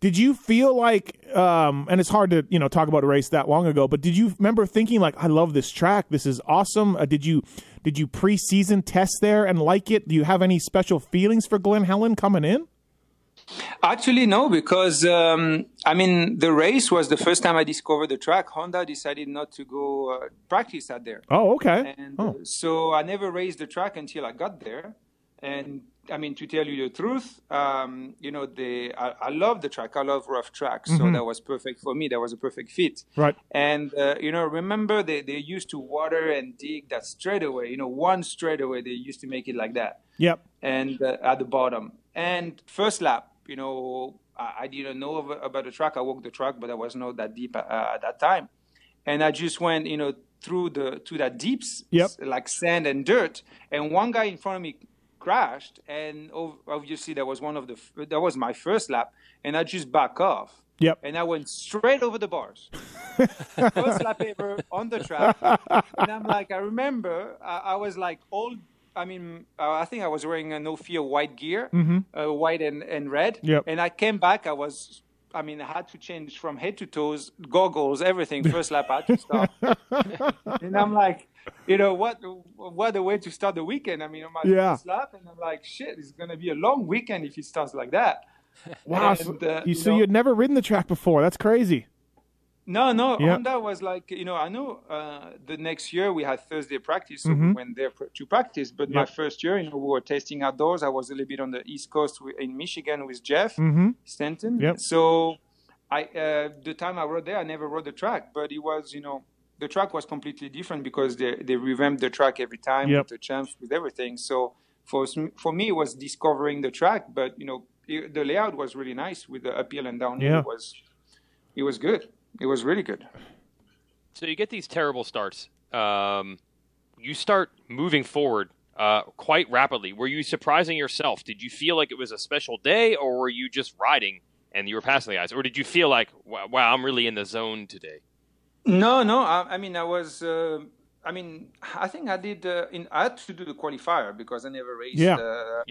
Did you feel like, and it's hard to talk about a race that long ago, but did you remember thinking like, I love this track, this is awesome? Did you preseason test there and like it? Do you have any special feelings for Glen Helen coming in? Actually, no, because the race was the first time I discovered the track. Honda decided not to go practice out there. Oh, okay. And so I never raced the track until I got there, and. To tell you the truth, I love the track. I love rough tracks, so that was perfect for me. That was a perfect fit. Right. And remember they used to water and dig that straightaway. One straightaway they used to make it like that. Yep. And at the bottom. And first lap, I didn't know about the track. I walked the track, but I was not that deep at that time. And I just went, through to that deeps, like sand and dirt. And one guy in front of me crashed, and obviously that was my first lap, and I just back off. Yep. And I went straight over the bars. First lap ever on the track. And I'm like, I remember I was like old. I think I was wearing a No Fear white gear, white and red. Yep. And I came back. I had to change from head to toes, goggles, everything. First lap, I had to stop. And I'm like, what a way to start the weekend. First lap, and I'm like, shit, it's going to be a long weekend if it starts like that. Wow. And, you had never ridden the track before. That's crazy. No. Yep. Honda was like, I knew the next year we had Thursday practice, so we went there to practice. But my first year, we were testing outdoors. I was a little bit on the East Coast in Michigan with Jeff Stanton. Yep. So the time I rode there, I never rode the track. But it was, the track was completely different because they revamped the track every time with the champs, with everything. So for me, it was discovering the track. But, the layout was really nice with the uphill and downhill. Yeah. It was good. It was really good. So you get these terrible starts. You start moving forward quite rapidly. Were you surprising yourself? Did you feel like it was a special day, or were you just riding and you were passing the guys? Or did you feel like, wow, I'm really in the zone today? No. I was... I think I did. I had to do the qualifier because I never raced outdoors.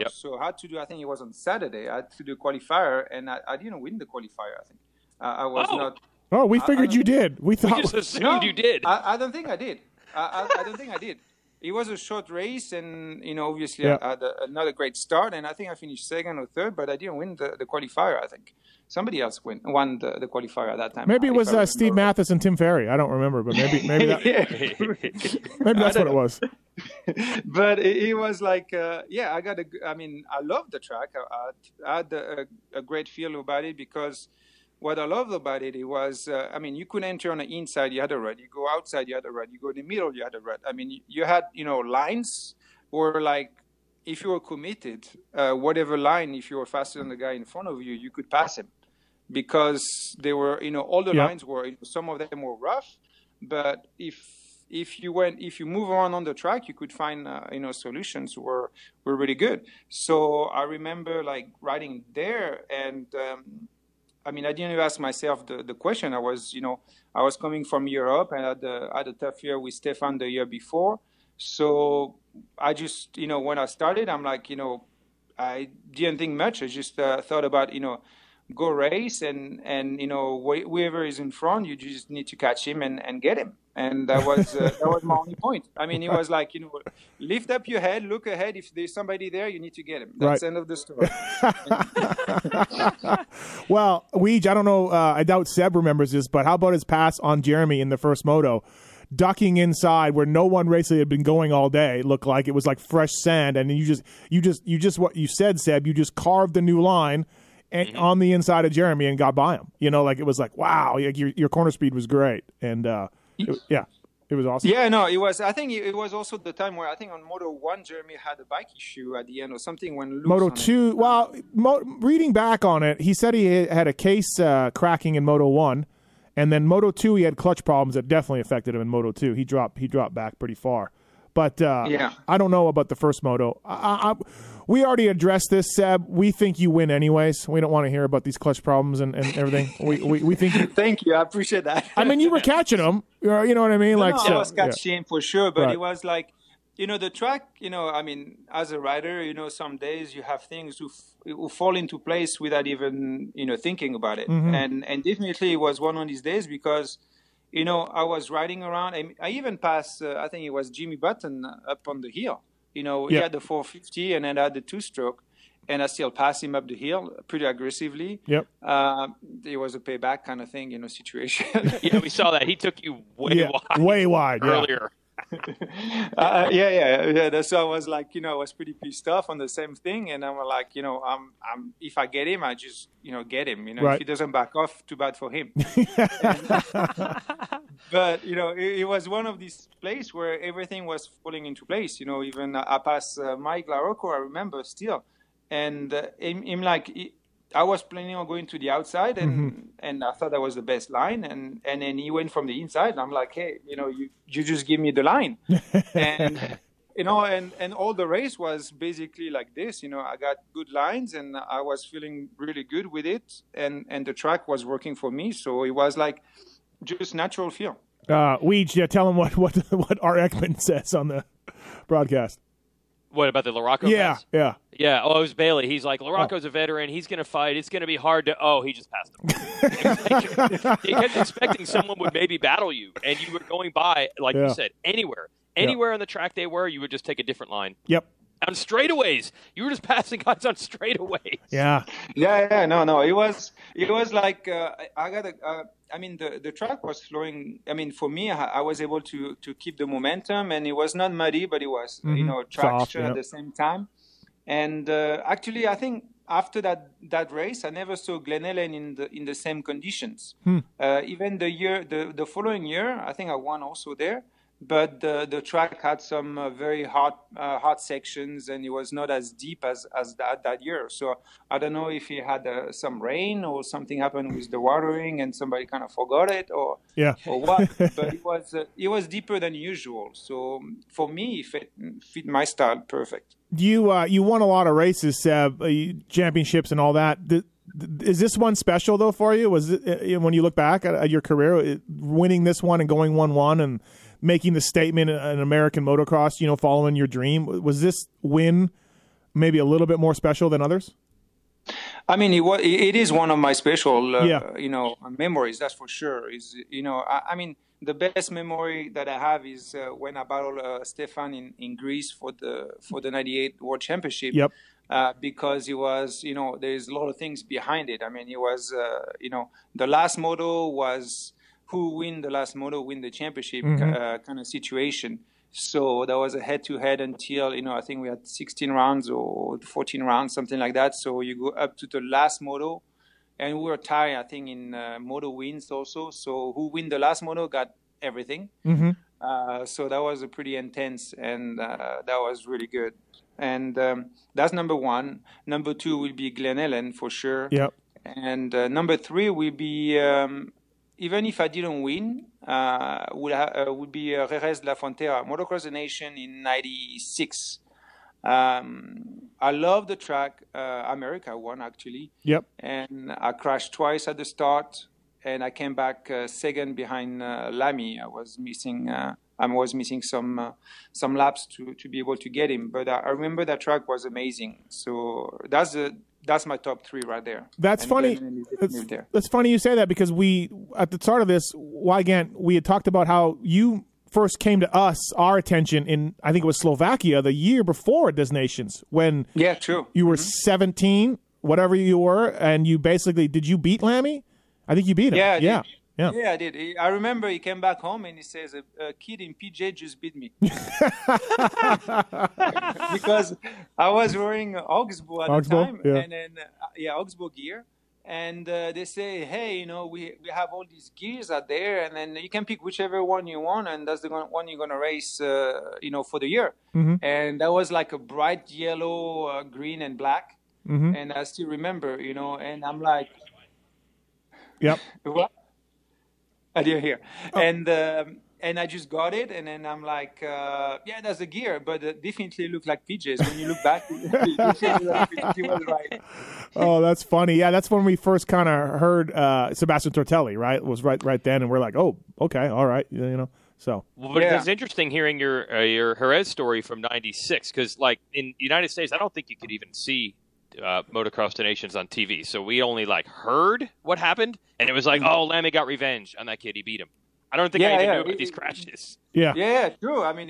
Yep. So I had to do. I think it was on Saturday. I had to do qualifier, and I didn't win the qualifier, I think. I was not. Oh, we figured you did. We thought we just assumed you did. I don't think I did. I don't think I did. It was a short race, and obviously I had another great start, and I think I finished second or third, but I didn't win the qualifier. I think somebody else won the qualifier at that time. Maybe it was Steve Mathis and Tim Ferry. I don't remember, but maybe that, maybe that's what it was. But it was like, I loved the track. I had a great feel about it because. What I loved about it was, you could enter on the inside, you had a rut. You go outside, you had a rut. You go in the middle, you had a rut. You had, lines where, like, if you were committed, whatever line, if you were faster than the guy in front of you, you could pass him. Because they were, all the lines were, some of them were rough. But if you move around on the track, you could find, solutions were really good. So I remember, like, riding there and... I didn't even ask myself the question. I was coming from Europe and had a tough year with Stefan the year before. So I just, when I started, I'm like, I didn't think much. I just thought about, go race, and you know, whoever is in front, you just need to catch him and get him. And that was my only point. I mean, it was like, you know, lift up your head, look ahead. If there's somebody there, you need to get him. That's the end of the story. Well, Weege, I don't know. I doubt Seb remembers this, but how about his pass on Jeremy in the first moto? Ducking inside where no one racer had been going all day, looked like it was like fresh sand. And you just what you said, Seb, you just carved the new line and on the inside of Jeremy and got by him. You know, like it was like, wow, your corner speed was great. And it was awesome. Yeah, no, it was. I think it was also the time where I think on Moto 1, Jeremy had a bike issue at the end or something. When Moto 2, well, reading back on it, he said he had a case cracking in Moto 1. And then Moto 2, he had clutch problems that definitely affected him in Moto 2. He dropped back pretty far. But I don't know about the first moto. We already addressed this, Seb. We think you win anyways. We don't want to hear about these clutch problems and everything. We think. Thank you. I appreciate that. I mean, you were catching them. You know what I mean? Like, no, I was catching him for sure. But it was like, you know, the track, you know, I mean, as a rider, you know, some days you have things who fall into place without even, you know, thinking about it. Mm-hmm. And definitely it was one of these days because, you know, I was riding around, and I even passed, I think it was Jimmy Button up on the hill. You know, he had the 450 and then I had the two-stroke, and I still passed him up the hill pretty aggressively. Yep. It was a payback kind of thing, you know, situation. Yeah, we saw that. He took you way wide earlier. So I was like, you know, I was pretty pissed off on the same thing, and I'm like, you know, I'm if I get him, I just, you know, get him, you know. Right. If he doesn't back off, too bad for him. But you know, it was one of these places where everything was falling into place, you know. Even I passed Mike LaRocco, I remember still, and him like I was planning on going to the outside, and I thought that was the best line, and then he went from the inside, and I'm like, hey, you know, you just give me the line. And you know, and all the race was basically like this, you know. I got good lines, and I was feeling really good with it, and the track was working for me, so it was like just natural feel. Weege, tell him what R. Ekman says on the broadcast. What about the LaRocco? Yeah. Oh, it was Bailey. He's like, LaRocco's a veteran. He's going to fight. It's going to be hard to. Oh, he just passed him. He kept expecting someone would maybe battle you, and you were going by, like you said, anywhere on the track they were, you would just take a different line. Yep. On straightaways, you were just passing guys on straightaways. Yeah. No. It was like I got a. I mean, the track was flowing. I mean, for me, I was able to keep the momentum, and it was not muddy, but it was, you know, traction at the same time. And actually, I think after that race, I never saw Glen Helen in the same conditions. Even the following year, I think I won also there. But the track had some very hot sections, and it was not as deep as that year. So I don't know if he had some rain or something happened with the watering, and somebody kind of forgot it or what. But it was deeper than usual. So for me, it fit my style perfect. You won a lot of races, championships, and all that. Is this one special though for you? Was it, when you look back at your career, winning this one and going 1-1 and making the statement an American motocross, you know, following your dream. Was this win maybe a little bit more special than others? I mean, it is one of my special, you know, memories, that's for sure. Is, you know, I mean, the best memory that I have is when I battled Stefan in Greece for the 98 World Championship. Yep. Because it was, you know, there's a lot of things behind it. I mean, it was, you know, the last moto was... who win the last moto, win the championship kind of situation. So that was a head-to-head until, you know, I think we had 16 rounds or 14 rounds, something like that. So you go up to the last moto, and we were tied, I think, in moto wins also. So who win the last moto got everything. So that was a pretty intense, and that was really good. And that's number one. Number two will be Glen Helen for sure. Yep. And number three will be... even if I didn't win, would be Jerez de la Frontera, Motocross the Nation in 96. I love the track. America won, actually. Yep. And I crashed twice at the start, and I came back second behind Lammy. I was missing some laps to be able to get him. But I remember that track was amazing. So that's that's my top three right there. That's funny. That's funny you say that, because we, at the start of this, Weigandt, we had talked about how you first came to us, our attention in, I think it was Slovakia, the year before at Des Nations, when you were 17, whatever you were, and you basically, did you beat Lammy? I think you beat him. Yeah, I did. I remember he came back home and he says, a kid in PJ just beat me. Because I was wearing Augsburg at the time, and then, Augsburg gear. And they say, hey, you know, we have all these gears out there, and then you can pick whichever one you want, and that's the one you're going to race, you know, for the year. Mm-hmm. And that was like a bright yellow, green, and black. Mm-hmm. And I still remember, you know, and I'm like, what? And I just got it, and then I'm like, yeah, that's the gear, but it definitely looked like PJ's. When you look back, he was right. Oh, that's funny. Yeah, that's when we first kind of heard Sebastian Tortelli, right? It was right then, and we're like, oh, okay, all right, you know. So, well, but it's interesting hearing your Jerez story from '96, because like in the United States, I don't think you could even see motocross donations on TV, so we only like heard what happened, and it was like, oh, Lammy got revenge on that kid, he beat him. I don't think I even knew about these crashes. True. I mean,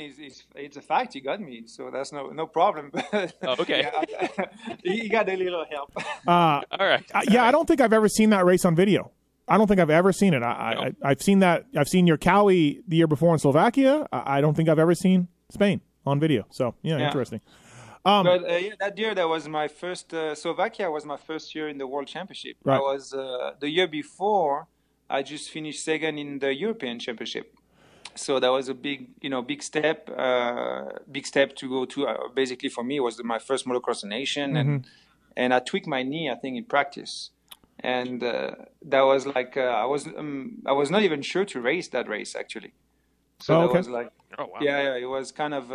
it's a fact, he got me, so that's no problem. He got a little help. All right. I don't think I've ever seen that race on video. I don't think I've ever seen it. I've seen that. I've seen your Cowie the year before in Slovakia. I don't think I've ever seen Spain on video. So interesting. That year, that was my first Slovakia was my first year in the World Championship. Right. I was the year before, I just finished second in the European Championship, so that was a big step to go to. Basically, for me, it was my first motocross nation, and I tweaked my knee, I think, in practice, and that was like I was not even sure to race that race actually. So was like, it was kind of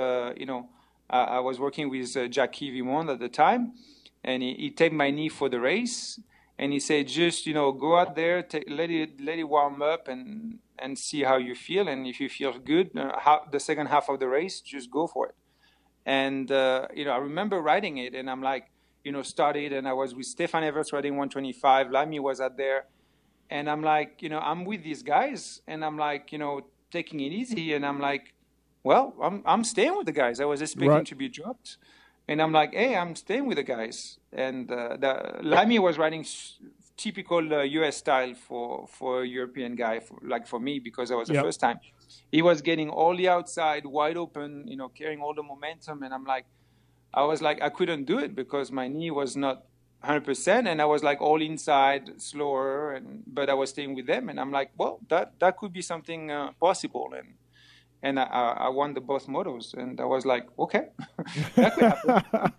I was working with Jackie Vimond at the time, and he taped my knee for the race, and he said, just, you know, go out there, let it warm up and see how you feel, and if you feel good, the second half of the race, just go for it. And, I remember riding it, and I'm like, started, and I was with Stefan Everts riding 125, Lammy was out there, and I'm like, I'm with these guys, and I'm like, taking it easy, and I'm like, well, I'm staying with the guys. I was expecting to be dropped. And I'm like, hey, I'm staying with the guys. And Lammy was riding typical U.S. style for a European guy, for me, because that was the first time. He was getting all the outside wide open, carrying all the momentum. And I was like, I couldn't do it because my knee was not 100%. And I was like all inside, slower, but I was staying with them. And I'm like, well, that could be something possible. And I won both motos, and I was like, okay. That could happen.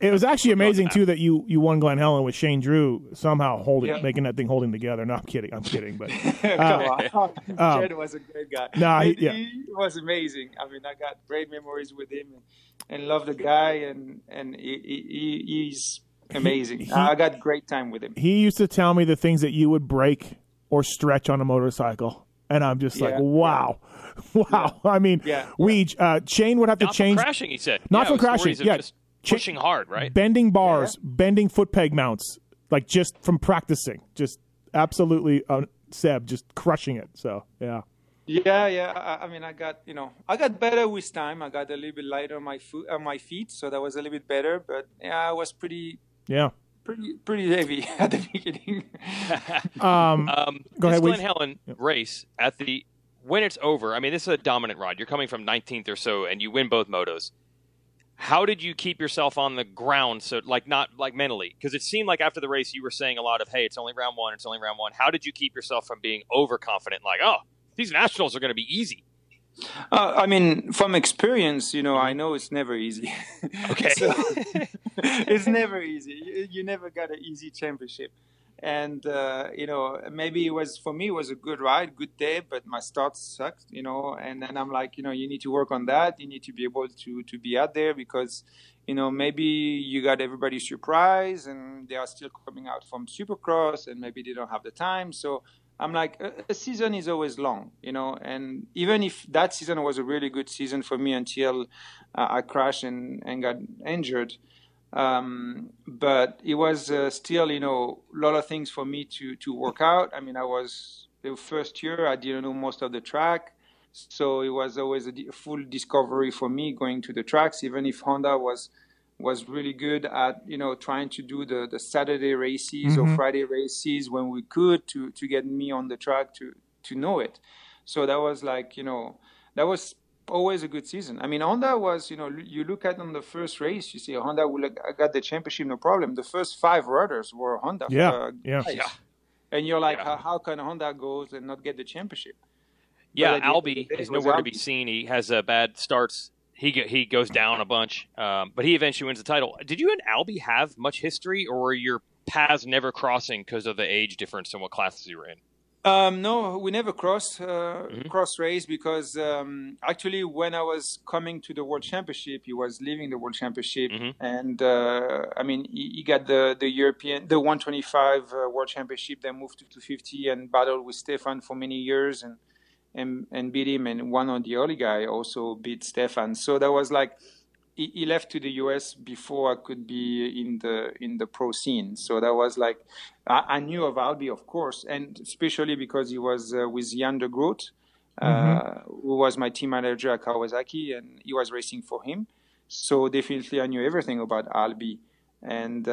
It was actually amazing too that you won Glen Helen with Shane Drew somehow making that thing holding together. No, I'm kidding. But Jed was a great guy. Nah, he was amazing. I mean, I got great memories with him, and love the guy, and he's amazing. I got great time with him. He used to tell me the things that you would break or stretch on a motorcycle. And I'm just like, wow. Yeah. I mean, Shane would have to change. Not for crashing, he said. Not for crashing, just pushing hard, right? Bending bars, bending foot peg mounts, like just from practicing. Just absolutely, Seb, just crushing it. So, yeah. Yeah. I mean, I got better with time. I got a little bit lighter on my feet, so that was a little bit better. But, yeah, I was pretty heavy at the beginning. Go ahead. Glen Helen race when it's over. I mean, this is a dominant ride. You're coming from 19th or so, and you win both motos. How did you keep yourself on the ground? So, not mentally, because it seemed like after the race you were saying a lot of, "Hey, it's only round one. It's only round one." How did you keep yourself from being overconfident? Like, oh, these Nationals are going to be easy. I mean, from experience, I know it's never easy. Okay. So, it's never easy. You never got an easy championship. And, maybe for me, it was a good ride, good day, but my start sucked, and then I'm like, you need to work on that. You need to be able to be out there because, maybe you got everybody surprised and they are still coming out from Supercross and maybe they don't have the time. So, I'm like, a season is always long, and even if that season was a really good season for me until I crashed and got injured, But it was still, you know, a lot of things for me to work out. I mean, I was the first year, I didn't know most of the track. So it was always a full discovery for me going to the tracks, even if Honda was really good at, you know, trying to do the Saturday races or Friday races when we could to get me on the track to know it. So that was like, you know, that was always a good season. I mean, Honda was, you know, you look at on the first race, you see Honda will got the championship, no problem. The first five runners were Honda. Yeah. And you're like, how can Honda go and not get the championship? Yeah, Albee is nowhere to be seen. He has bad starts. He goes down a bunch, but he eventually wins the title. Did you and Albee have much history, or were your paths never crossing because of the age difference and what classes you were in? No, we never cross race because actually when I was coming to the World Championship, he was leaving the World Championship, and I mean he got the European, the 125 World Championship, then moved to 250 and battled with Stefan for many years and beat him, and one on the early guy also beat Stefan. So that was like he left to the US before I could be in the pro scene. So that was like I knew of Albee, of course, and especially because he was with Jan de Groot, who was my team manager at Kawasaki, and he was racing for him. So definitely I knew everything about Albee, and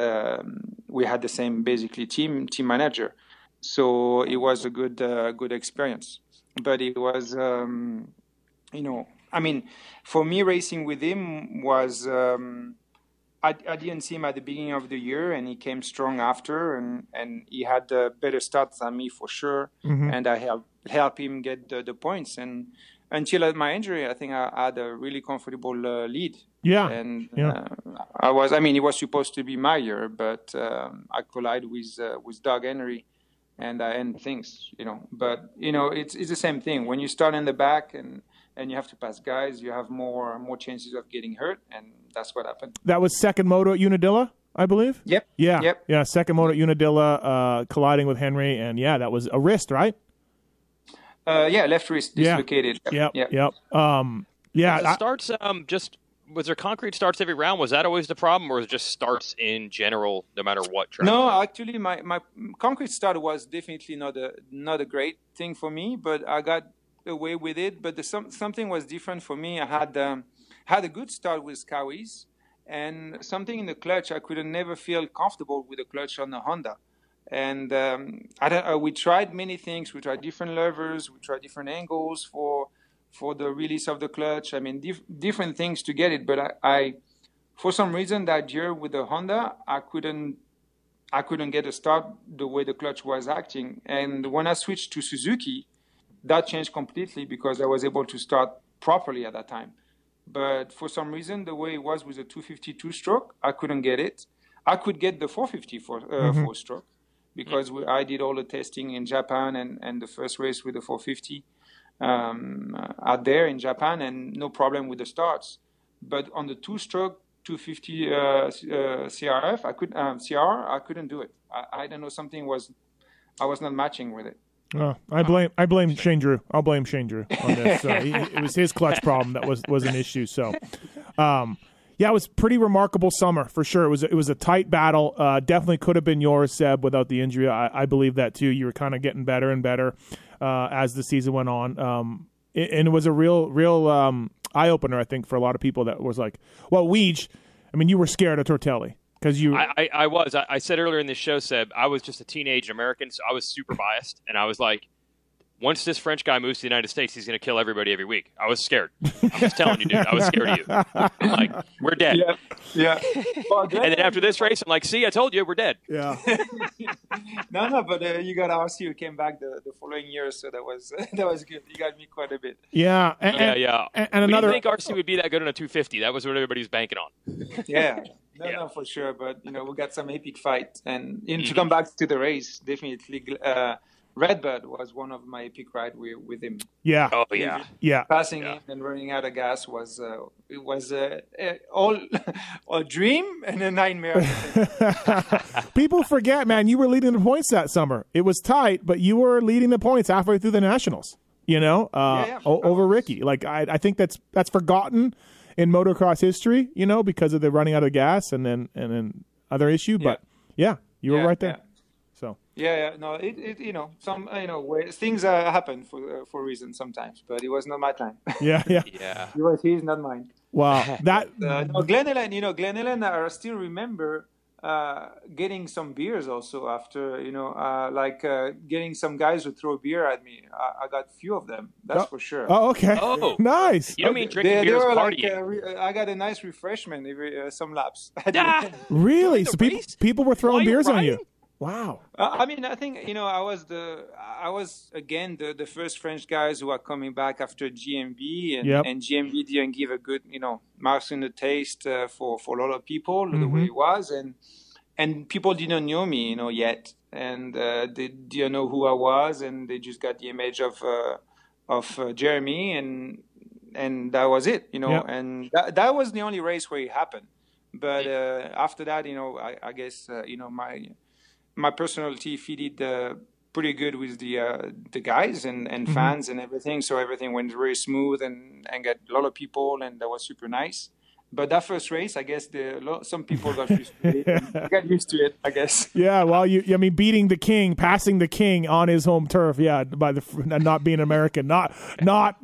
we had the same basically team manager. So it was a good experience. But it was, you know, I mean, for me, racing with him was, I didn't see him at the beginning of the year, and he came strong after, and he had better starts than me for sure, and I helped him get the points. And until my injury, I think I had a really comfortable lead. Yeah. And it was supposed to be my year, but I collided with Doug Henry. And I end things, you know. But you know, it's the same thing. When you start in the back and you have to pass guys, you have more chances of getting hurt, and that's what happened. That was second moto at Unadilla, I believe. Yep. Yeah. Yep. Yeah. Second moto at Unadilla, colliding with Henry, and yeah, that was a wrist, right? Left wrist dislocated. Yeah. Yep. Yep. Yeah. So starts. Was there concrete starts every round? Was that always the problem, or was it just starts in general, no matter what track? No, actually, my concrete start was definitely not a great thing for me, but I got away with it. But something was different for me. I had a good start with Kawis, and something in the clutch. I could never feel comfortable with the clutch on the Honda, and we tried many things. We tried different levers. We tried different angles for the release of the clutch, I mean, different things to get it. But I, for some reason that year with the Honda, I couldn't get a start the way the clutch was acting. And when I switched to Suzuki, that changed completely because I was able to start properly at that time. But for some reason, the way it was with the 252 stroke, I couldn't get it. I could get the 450 four stroke because I did all the testing in Japan and the first race with the 450. Out there in Japan, and no problem with the starts. But on the two-stroke 250 CRF, I couldn't do it. I don't know, something I was not matching with it. Oh, I blame Shane Drew. I'll blame Shane Drew on this. It was his clutch problem that was an issue. So, it was a pretty remarkable summer for sure. It was a tight battle. Definitely could have been yours, Seb, without the injury. I believe that too. You were kind of getting better and better. As the season went on, and it was a real eye opener, I think, for a lot of people. That was like, well, Weege, I mean, you were scared of Tortelli because you. I was. I said earlier in this show, Seb, I was just a teenage American, so I was super biased, and I was like, once this French guy moves to the United States, he's going to kill everybody every week. I was scared. I'm just telling you, dude. I was scared of you. I'm like, we're dead. Yeah. Well, and then after this race, I'm like, see, I told you, we're dead. Yeah. But you got RC who came back the following year, so that was good. You got me quite a bit. Yeah. And another. We didn't think RC would be that good on a 250. That was what everybody was banking on. Yeah. No, for sure. But, you know, we got some epic fight. And to come back to the race, definitely Redbird was one of my epic rides with him. Yeah. Oh, yeah. Yeah. Passing him and running out of gas was all a dream and a nightmare. People forget, man, you were leading the points that summer. It was tight, but you were leading the points halfway through the Nationals, you know, over Ricky. Like, I think that's forgotten. in motocross history, you know, because of the running out of gas and then other issue. But yeah, you were right there. Yeah. So no, it you know, some things happen for reasons sometimes, but it was not my time. Yeah. It was his, not mine. Wow, that Glen Helen, Glen Helen, I still remember getting some beers also after, getting some guys who throw beer at me. I got a few of them, that's for sure. Oh, okay. Oh, nice. You don't mean drinking beers, partying. I got a nice refreshment, some laps. Really? So people were throwing beers on you? Wow. I mean, I think, I was again, the first French guys who are coming back after GMB. And GMB didn't give a good, marks in the taste for a lot of people, the way it was. And people didn't know me, yet. And they didn't know who I was. And they just got the image of Jeremy. And that was it, And that was the only race where it happened. But after that, I guess, my personality fitted pretty good with the guys and fans and everything. So everything went very smooth and got a lot of people, and that was super nice. But that first race, I guess some people got used to it. I got used to it, I guess. Yeah, well, beating the king, passing the king on his home turf, by not being American, not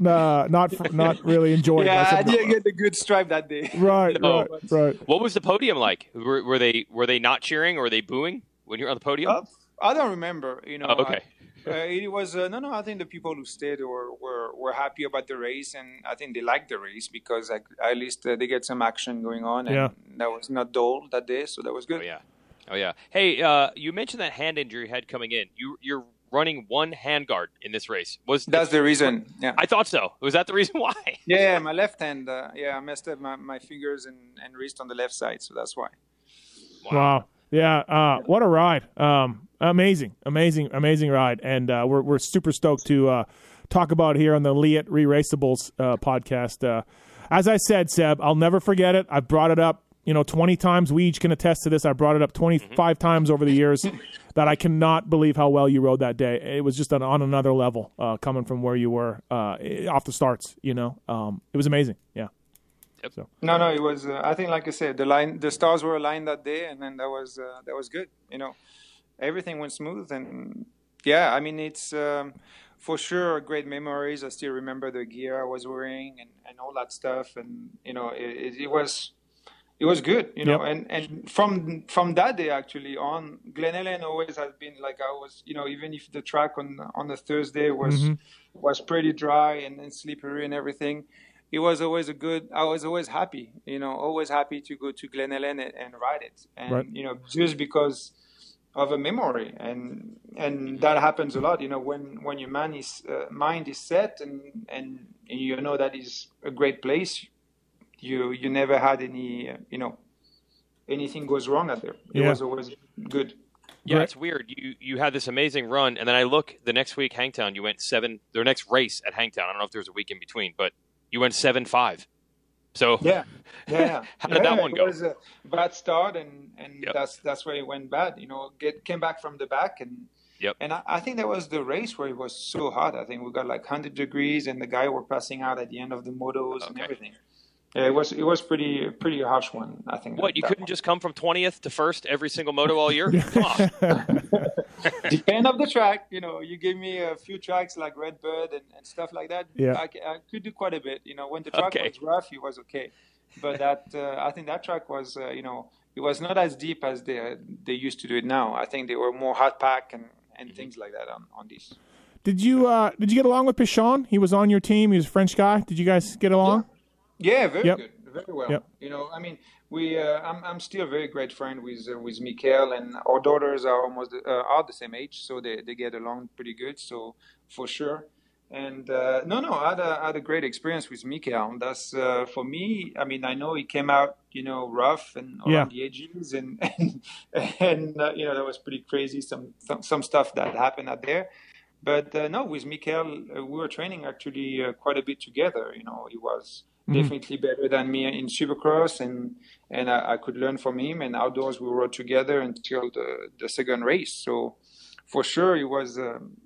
really enjoying. I didn't get the good stripe that day. Right, right. What was the podium like? Were they not cheering, or were they booing when you're on the podium? I don't remember. Okay. It was no. I think the people who stayed were happy about the race, and I think they liked the race because at least they get some action going on, and that was not dull that day, so that was good. Oh yeah. Hey, you mentioned that hand injury you had coming in. You're running one handguard in this race. That's the reason? Yeah. I thought so. Was that the reason why? Yeah, my left hand. I messed up my fingers and wrist on the left side, so that's why. Wow. Yeah, what a ride. Amazing ride. And we're super stoked to talk about it here on the Leatt Re-Raceables podcast. As I said, Seb, I'll never forget it. I've brought it up, 20 times. We each can attest to this. I brought it up 25 times over the years that I cannot believe how well you rode that day. It was just on another level coming from where you were off the starts, It was amazing, yeah. Yep. So. No, it was. I think, like I said, the stars were aligned that day, and then that was good. Everything went smooth, and it's for sure great memories. I still remember the gear I was wearing and all that stuff, and it was good. And from that day actually on, Glen Helen always has been like I was. Even if the track on a Thursday was pretty dry and slippery and everything. It was always I was always happy, always happy to go to Glen Helen and ride it. And, just because of a memory. And that happens a lot, when your mind is set and that is a great place, you never had any, anything goes wrong out there. It was always good. Yeah, right. It's weird. You had this amazing run, and then I look the next week, Hangtown, you went their next race at Hangtown. I don't know if there was a week in between, but you went 7-5, so yeah. How did that one go? It was a bad start, and that's where it went bad. Came back from the back, and I think that was the race where it was so hot. I think we got like 100 degrees, and the guy were passing out at the end of the motos and everything. Yeah, it was pretty harsh one. I think. What, you couldn't just come from 20th to 1st every single moto all year? Come on. Depend on the track, you gave me a few tracks like Redbird and stuff like that. Yeah. I could do quite a bit, when the track was rough, it was okay. But that, I think that track was, it was not as deep as they used to do it now. I think they were more hard pack and things like that on this. Did you get along with Pichon? He was on your team. He was a French guy. Did you guys get along? Yeah, very good. Very well. Yep. I'm still a very great friend with Mikael, and our daughters are almost are the same age, so they get along pretty good. So for sure, and I had a great experience with Mikael. And that's for me. I mean, I know he came out rough and around the edges, and that was pretty crazy. Some stuff that happened out there. But with Mikael, we were training actually quite a bit together. He was definitely better than me in Supercross, and I could learn from him. And outdoors, we rode together until the second race. So, for sure, it was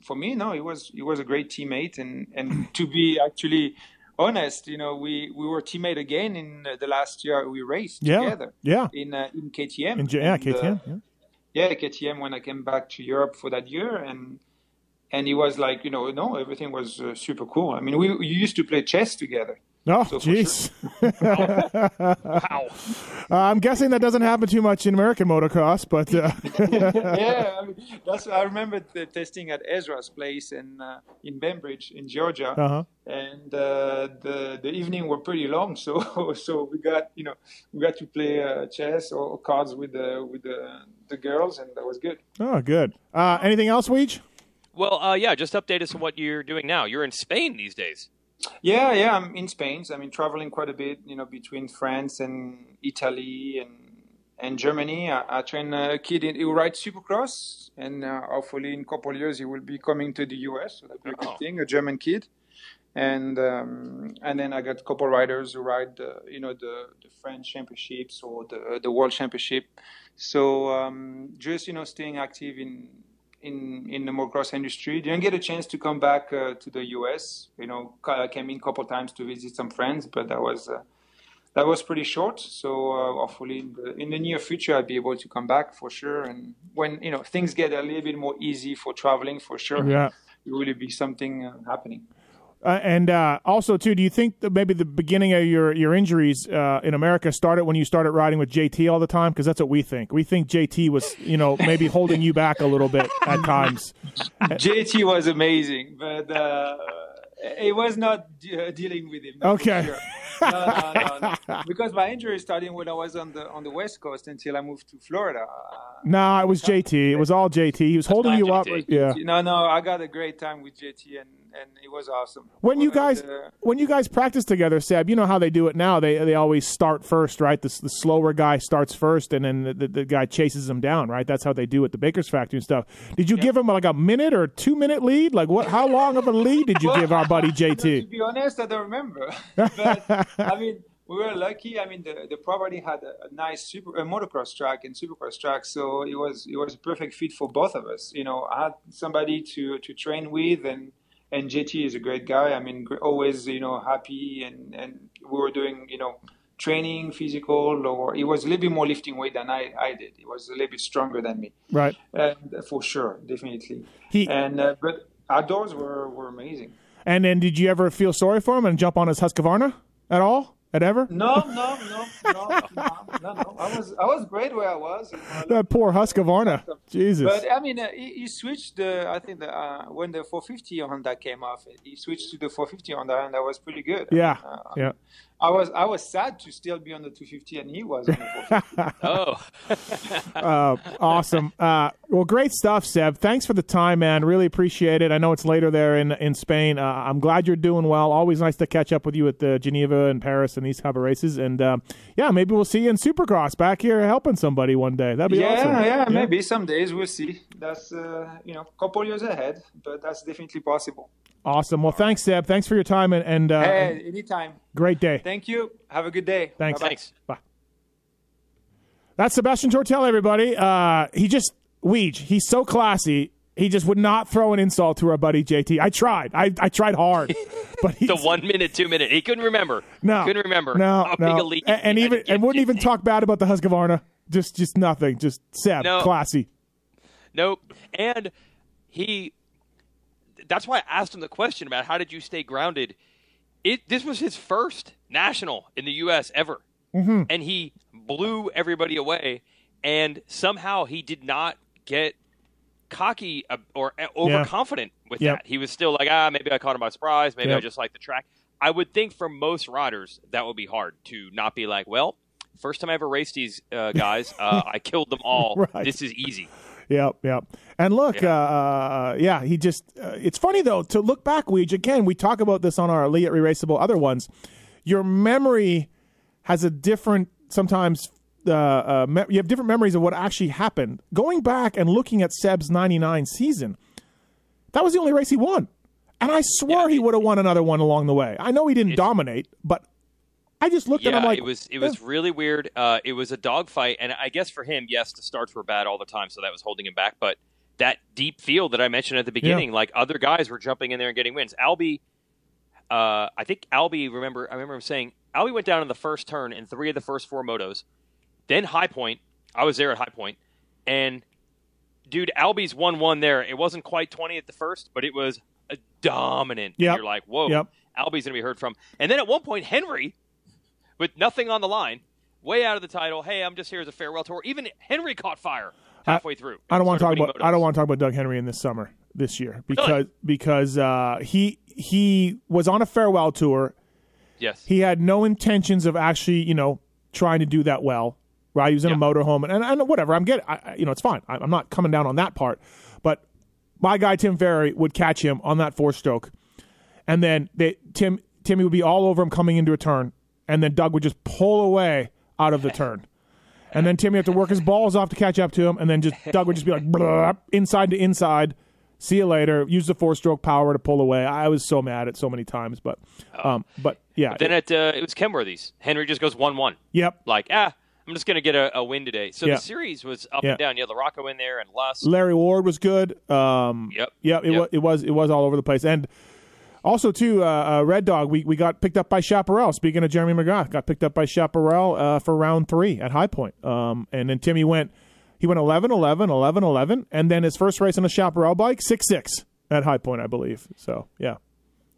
for me. No, it was a great teammate, and to be actually honest, you know, we were teammate again in the last year we raced together. Yeah. In KTM. KTM. KTM when I came back to Europe for that year, and he was like, everything was super cool. I mean, we used to play chess together. Oh, jeez. Sure. Wow. I'm guessing that doesn't happen too much in American motocross, but... yeah, I mean, I remember the testing at Ezra's place in Bainbridge, in Georgia, and the evening were pretty long, so we got to play chess or cards with the girls, and that was good. Oh, good. Anything else, Weege? Well, just update us on what you're doing now. You're in Spain these days. Yeah, I'm in Spain. So, I mean, traveling quite a bit, between France and Italy and Germany. I train a kid who rides Supercross, and hopefully in a couple of years he will be coming to the U.S. So that'd be a good thing, a German kid. And then I got a couple of riders who ride, the French championships or the World Championship. So just, staying active in the motocross industry. Didn't get a chance to come back to the U.S. I came in a couple times to visit some friends, but that was pretty short. So hopefully in the near future I'll be able to come back for sure. And when things get a little bit more easy for traveling, for sure, it will be something happening. Also, too, do you think that maybe the beginning of your injuries in America started when you started riding with JT all the time? Because that's what we think. We think JT was, maybe holding you back a little bit at times. JT was amazing, but it was not dealing with him. Okay. Sure. No. Because my injury started when I was on the West Coast until I moved to Florida. No, it was JT. It was all JT. He was holding you up. Yeah. No, I got a great time with JT, and it was awesome. When you guys practice together, Seb, you know how they do it now. They always start first, right? The slower guy starts first, and then the guy chases him down, right? That's how they do at the Baker's Factory and stuff. Did you give him like a minute or 2 minute lead? Like what? How long of a lead did you give our buddy JT? To be honest, I don't remember. But I mean, we were lucky. I mean, the property had a nice motocross track and supercross track, so it was a perfect fit for both of us. I had somebody to train with, and JT is a great guy. I mean, always happy, and we were doing training, physical, or it was a little bit more lifting weight than I did. It was a little bit stronger than me, right? For sure, definitely. But our doors were amazing. And then, did you ever feel sorry for him and jump on his Husqvarna at all? Ever? No. I was great where I was. That poor Husqvarna. Jesus. But I mean, he switched. I think when the 450 Honda came off, he switched to the 450 Honda, and that was pretty good. Yeah. Yeah. I was sad to still be on the 250, and he was on the 450. Awesome. Well, great stuff, Seb. Thanks for the time, man. Really appreciate it. I know it's later there in Spain. I'm glad you're doing well. Always nice to catch up with you at the Geneva and Paris and these type of races. And, maybe we'll see you in Supercross back here helping somebody one day. That'd be awesome. Yeah, maybe some days we'll see. That's, a couple years ahead, but that's definitely possible. Awesome. Well, thanks, Seb. Thanks for your time. Hey, anytime. Great day. Thank you. Have a good day. Thanks. Bye-bye. Thanks. Bye. That's Sebastian Tortelli, everybody. He's so classy. He just would not throw an insult to our buddy JT. I tried. I tried hard. But the 1 minute, 2 minute. He couldn't remember. No. And wouldn't even talk bad about the Husqvarna. Just nothing. Just Seb. No. Classy. Nope. And he... That's why I asked him the question about how did you stay grounded. This was his first national in the U.S. ever, and he blew everybody away. And somehow he did not get cocky or overconfident with that. He was still like, maybe I caught him by surprise. Maybe I just like the track. I would think for most riders that would be hard to not be like, well, first time I ever raced these guys, I killed them all. Right. This is easy. Yep. And look, he just it's funny, though, to look back, Weege. Again, we talk about this on our Leatt Re-Raceables other ones. Your memory has a different, sometimes, you have different memories of what actually happened. Going back and looking at Seb's 99 season, that was the only race he won. And I swear he would have won another one along the way. I know he didn't dominate, but I just looked at him like... It was really weird. It was a dogfight, and I guess for him, yes, the starts were bad all the time, so that was holding him back, but that deep field that I mentioned at the beginning, like other guys were jumping in there and getting wins. Albie, I think Albee, I remember him saying, Albee went down in the first turn in three of the first four motos. Then High Point. I was there at High Point. And, dude, Albee's 1-1 there. It wasn't quite 20 at the first, but it was a dominant. Yep. You're like, whoa, yep. Albee's going to be heard from. And then at one point, Henry, with nothing on the line, way out of the title, hey, I'm just here as a farewell tour. Even Henry caught fire halfway through. I don't want to talk about Doug Henry in this year because he was on a farewell tour. Yes. He had no intentions of actually, trying to do that well, right? He was in a motorhome and whatever. I'm getting, it's fine. I'm not coming down on that part, but my guy Tim Ferry would catch him on that four stroke, and then Timmy would be all over him coming into a turn, and then Doug would just pull away out of the turn. And then Timmy had to work his balls off to catch up to him, and then Doug would just be like, inside to inside, see you later, use the four-stroke power to pull away. I was so mad at so many times, but yeah. But then it was Kenworthy's. Henry just goes 1-1. Yep. Like, I'm just going to get a win today. So the series was up and down. You had LaRocco in there and Lust. Larry Ward was good. It was all over the place. And also, too, Red Dog, we got picked up by Chaparral. Speaking of Jeremy McGrath, got picked up by Chaparral for round three at High Point. And then Timmy went 11-11, 11-11, and then his first race on a Chaparral bike, 6-6 at High Point, I believe. So, yeah, that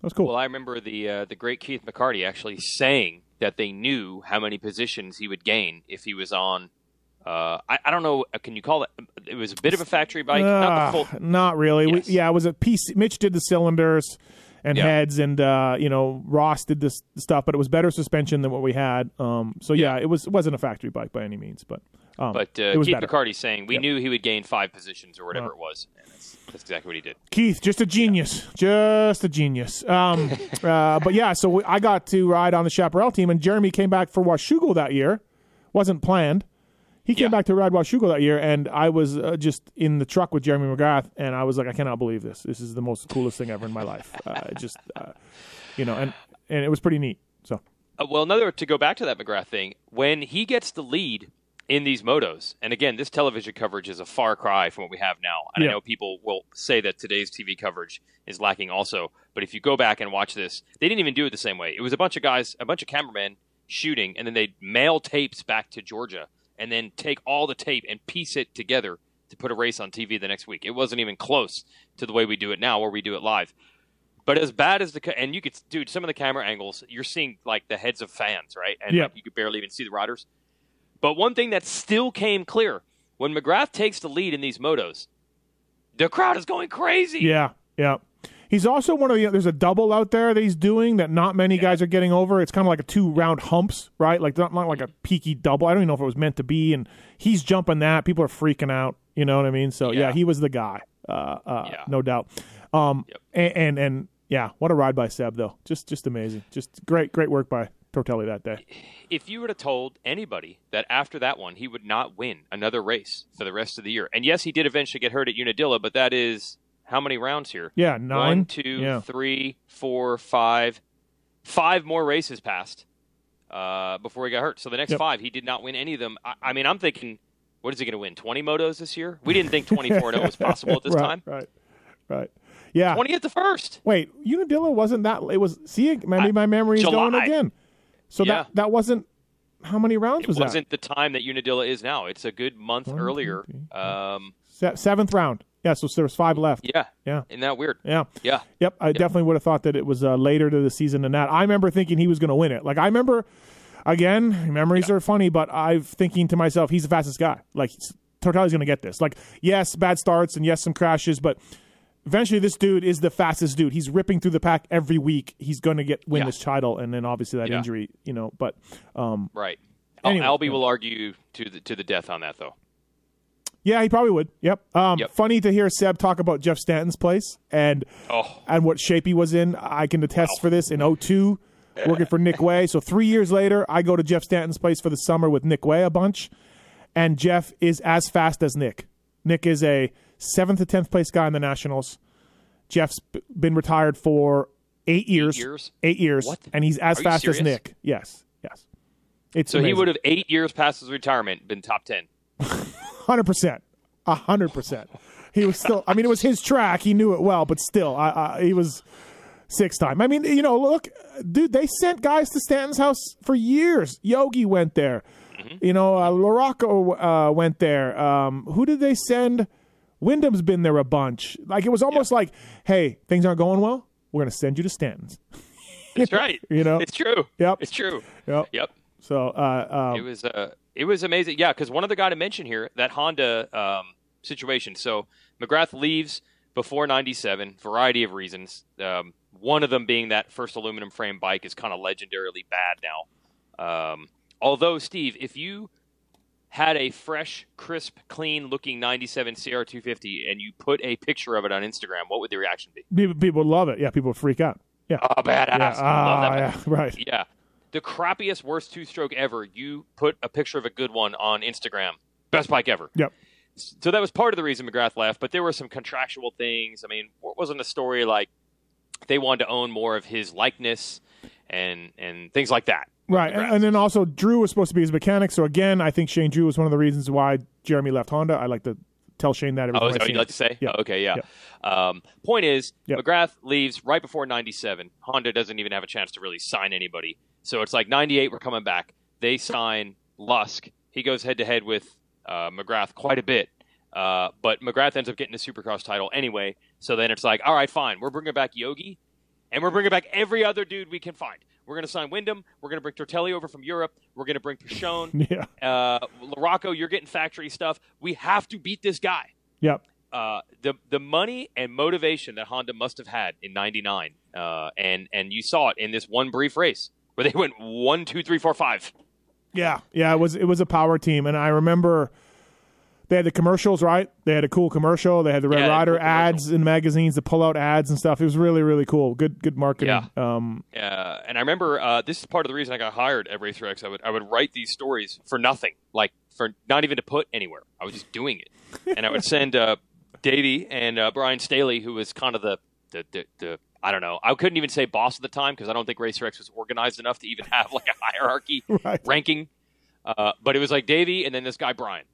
was cool. Well, I remember the great Keith McCarty actually saying that they knew how many positions he would gain if he was on I don't know. Can you call it? It was a bit of a factory bike. Not really. Yes. It was a piece. Mitch did the cylinders and heads, and Ross did this stuff, but it was better suspension than what we had. It wasn't a factory bike by any means, but it was Keith McCarty saying we knew he would gain 5 positions or whatever it was. And that's exactly what he did. Keith, just a genius, but yeah, so I got to ride on the Chaparral team, and Jeremy came back for Washougal that year. Wasn't planned. He came back to ride Washougal that year, and I was just in the truck with Jeremy McGrath, and I was like, I cannot believe this. This is the most coolest thing ever in my life. And it was pretty neat. So, to go back to that McGrath thing, when he gets the lead in these motos, and again, this television coverage is a far cry from what we have now. And I know people will say that today's TV coverage is lacking also, but if you go back and watch this, they didn't even do it the same way. It was a bunch of guys, a bunch of cameramen shooting, and then they'd mail tapes back to Georgia, and then take all the tape and piece it together to put a race on TV the next week. It wasn't even close to the way we do it now, where we do it live. But as bad as and you could, dude, some of the camera angles, you're seeing, like, the heads of fans, right? And you could barely even see the riders. But one thing that still came clear, when McGrath takes the lead in these motos, the crowd is going crazy. Yeah, yeah. He's also one of the – there's a double out there that he's doing that not many guys are getting over. It's kind of like a 2-round humps, right? Like not like a peaky double. I don't even know if it was meant to be. And he's jumping that. People are freaking out. You know what I mean? So, yeah he was the guy, no doubt. What a ride by Seb, though. Just amazing. Just great work by Tortelli that day. If you would have told anybody that after that one he would not win another race for the rest of the year. And, yes, he did eventually get hurt at Unadilla, but that is – how many rounds here? Yeah, 9. 3, 4, 5. 5 more races passed before he got hurt. So the next 5, he did not win any of them. I mean, I'm thinking, what is he going to win, 20 motos this year? We didn't think 24-0 was possible at this time. Right. Yeah. 20 at the first. Wait, Unadilla wasn't that – it was – see, maybe my memory is going again. So that wasn't – how many rounds was that? It wasn't the time that Unadilla is now. It's a good month earlier. 7th round. Yeah, so there was 5 left. Yeah. Isn't that weird? Yeah. Yep, I definitely would have thought that it was later to the season than that. I remember thinking he was going to win it. Like, I remember, again, memories are funny, but I'm thinking to myself, he's the fastest guy. Like, Tortelli's going to get this. Like, yes, bad starts and, yes, some crashes, but eventually this dude is the fastest dude. He's ripping through the pack every week. He's going to win this title, and then obviously that injury, but – right. Anyway, Albee will argue to the death on that, though. Yeah, he probably would. Yep. Funny to hear Seb talk about Jeff Stanton's place and what shape he was in. I can attest for this in 2002, working for Nick Way. So 3 years later, I go to Jeff Stanton's place for the summer with Nick Way a bunch, and Jeff is as fast as Nick. Nick is a 7th to 10th place guy in the Nationals. Jeff's been retired for 8 years. 8 years. What? And he's as fast as Nick. Yes. It's so amazing. He would have 8 years past his retirement been top 10. 100%. 100%. He was still – I mean, it was his track. He knew it well, but still, he was 6-time. I mean, you know, look, dude, they sent guys to Stanton's house for years. Yogi went there. You know, LaRocco went there. Who did they send? Windham's been there a bunch. Like, it was almost like, hey, things aren't going well. We're going to send you to Stanton's. That's right. You know? It's true. Yep. It's true. Yep. Yep. So it was amazing. Yeah, because one other guy to mention here, that Honda situation. So McGrath leaves before 97, variety of reasons. One of them being that first aluminum frame bike is kind of legendarily bad now. Although, Steve, if you had a fresh, crisp, clean-looking 97 CR250 and you put a picture of it on Instagram, what would the reaction be? People would love it. Yeah, people would freak out. Yeah. Oh, badass. Yeah. I love that. Yeah. Right. Yeah. The crappiest, worst two-stroke ever, you put a picture of a good one on Instagram. Best bike ever. Yep. So that was part of the reason McGrath left, but there were some contractual things. I mean, it wasn't a story like they wanted to own more of his likeness and things like that. Right, and then also Drew was supposed to be his mechanic, so again, I think Shane Drew was one of the reasons why Jeremy left Honda. I like to tell Shane that. Oh, is that what you'd like to say? Yeah. Oh, okay, yeah. Point is, McGrath leaves right before 97. Honda doesn't even have a chance to really sign anybody. So it's like 98, we're coming back. They sign Lusk. He goes head-to-head with McGrath quite a bit, but McGrath ends up getting the Supercross title anyway, so then it's like, all right, fine, we're bringing back Yogi, and we're bringing back every other dude we can find. We're going to sign Windham. We're going to bring Tortelli over from Europe. We're going to bring Pichon. Yeah. LaRocco, you're getting factory stuff. We have to beat this guy. Yep. The money and motivation that Honda must have had in 99, and you saw it in this one brief race where they went 1, 2, 3, 4, 5. Yeah. Yeah, it was a power team. And I remember they had the commercials, right? They had a cool commercial. They had the Red Rider ads in magazines, the pull-out ads and stuff. It was really, really cool. Good marketing. Yeah. And I remember this is part of the reason I got hired at RacerX. I would write these stories for nothing, like for not even to put anywhere. I was just doing it, and I would send Davey and Brian Staley, who was kind of the I don't know. I couldn't even say boss at the time because I don't think RacerX was organized enough to even have like a hierarchy ranking. But it was like Davey and then this guy Brian.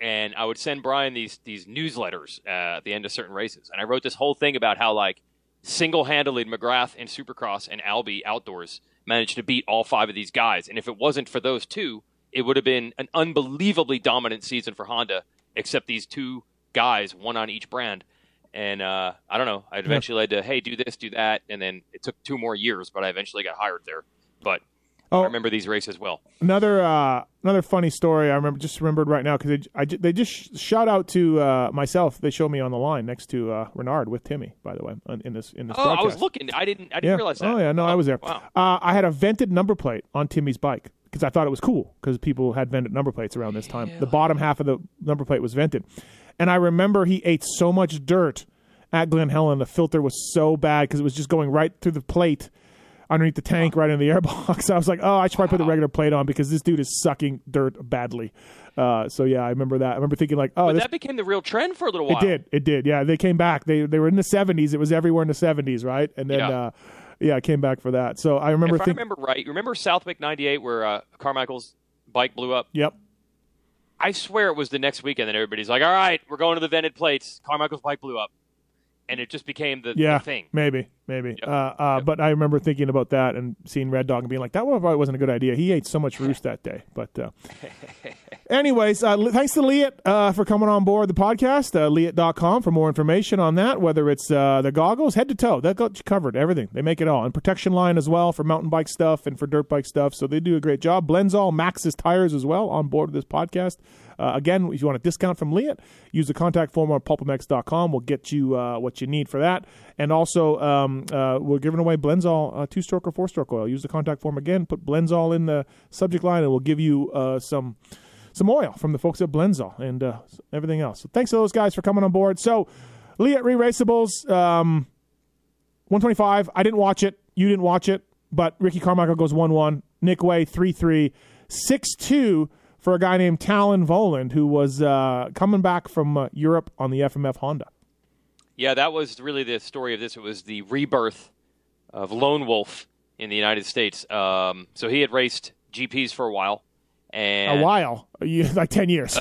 And I would send Brian these newsletters at the end of certain races. And I wrote this whole thing about how, like, single-handedly McGrath and Supercross and Albee Outdoors managed to beat all 5 of these guys. And if it wasn't for those 2, it would have been an unbelievably dominant season for Honda, except these 2 guys, one on each brand. And I don't know. I eventually led to, hey, do this, do that. And then it took 2 more years, but I eventually got hired there. But I remember these races well. Another funny story I remembered right now because they just shout out to myself. They show me on the line next to Renard with Timmy, by the way, in this broadcast. I was looking. I didn't realize that. Oh yeah, no, I was there. Wow. I had a vented number plate on Timmy's bike because I thought it was cool because people had vented number plates around this time. The bottom half of the number plate was vented, and I remember he ate so much dirt at Glen Helen. The filter was so bad because it was just going right through the plate. Underneath the tank, right in the airbox. I was like, oh, I should probably put the regular plate on because this dude is sucking dirt badly. So, yeah, I remember that. I remember thinking like, oh. But that became the real trend for a little while. It did. Yeah, they came back. They were in the 70s. It was everywhere in the 70s, right? And then, I came back for that. So I remember I remember right, you remember Southwick 98 where Carmichael's bike blew up? Yep. I swear it was the next weekend that everybody's like, all right, we're going to the vented plates. Carmichael's bike blew up. And it just became the thing. Maybe. Yep. But I remember thinking about that and seeing Red Dog and being like, that probably wasn't a good idea. He ate so much roost that day. But anyways, thanks to Leatt for coming on board the podcast, Leatt.com for more information on that, whether it's the goggles, head to toe. That got you covered, everything. They make it all. And Protection Line as well for mountain bike stuff and for dirt bike stuff. So they do a great job. Blendzall, Maxxis tires as well on board with this podcast. Again, if you want a discount from Leatt, use the contact form on pulpamex.com. We'll get you what you need for that. And also, we're giving away Blendzall 2-stroke or 4-stroke oil. Use the contact form again. Put Blendzall in the subject line, and we'll give you some oil from the folks at Blendzall and everything else. So thanks to those guys for coming on board. So Leatt Re-Raceables, 125. I didn't watch it. You didn't watch it. But Ricky Carmichael goes 1-1. Nick Way, 3-3. 6-2. For a guy named Talon Voland, who was coming back from Europe on the FMF Honda. Yeah, that was really the story of this. It was the rebirth of Lone Wolf in the United States. So he had raced GPs for a while. And, a while? Like 10 years.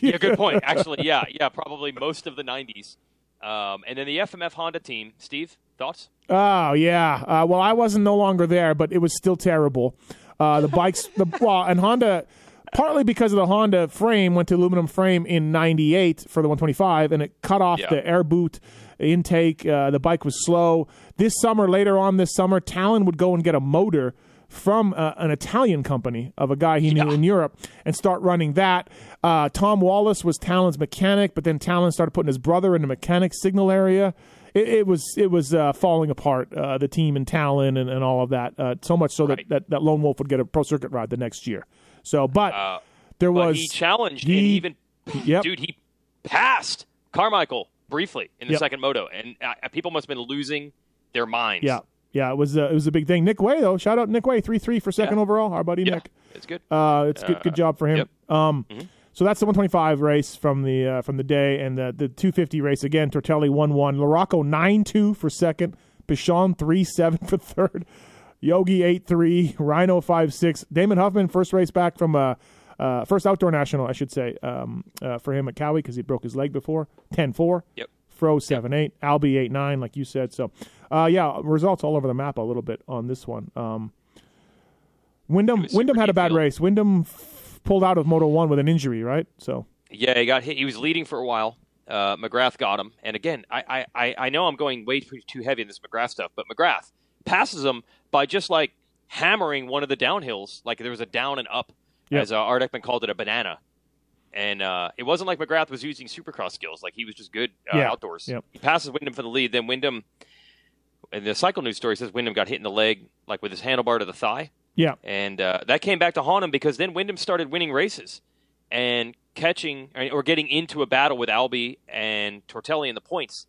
Yeah, good point. Actually, yeah, probably most of the 90s. And then the FMF Honda team, Steve, Thoughts? Oh, yeah. Well, I wasn't no longer there, but it was still terrible. The bikes, and Honda, partly because of the Honda frame, went to aluminum frame in 98 for the 125, and it cut off the air boot intake. The bike was slow. This summer, later on this summer, Talon would go and get a motor from an Italian company of a guy he knew in Europe and start running that. Tom Wallace was Talon's mechanic, but then Talon started putting his brother in the mechanic signal area. It was falling apart, the team and Talon and all of that, so much so that Lone Wolf would get a pro circuit ride the next year. So, but there was... He challenged and even... Dude, he passed Carmichael briefly in the second moto, and people must have been losing their minds. Yeah, it was a big thing. Nick Way, though. Shout out Nick Way, 3-3 for second overall. Our buddy Nick. It's good. It's good job for him. Yep. So that's the 125 race from the day, and the 250 race again. Tortelli 1-1, LaRocco 9-2 for second, Pichon 3-7 for third, Yogi 8-3, Rhino 5-6, Damon Huffman first race back from first outdoor national, I should say, for him at Cowie because he broke his leg before 10-4. Yep. Fro 7-8, Albee 8-9, like you said. So, results all over the map a little bit on this one. Windham had a bad race. Windham pulled out of Moto 1 with an injury, right? So yeah, he got hit. He was leading for a while. McGrath got him. And again, I know I'm going way too heavy in this McGrath stuff, but McGrath passes him by just like hammering one of the downhills. Like there was a down and up, as Art Ekman called it, a banana. And it wasn't like McGrath was using Supercross skills. Like he was just good outdoors. Yep. He passes Windham for the lead. Then Windham, and the Cycle News story says Windham got hit in the leg, like with his handlebar to the thigh. Yeah, and that came back to haunt him because then Windham started winning races and catching or getting into a battle with Albee and Tortelli in the points,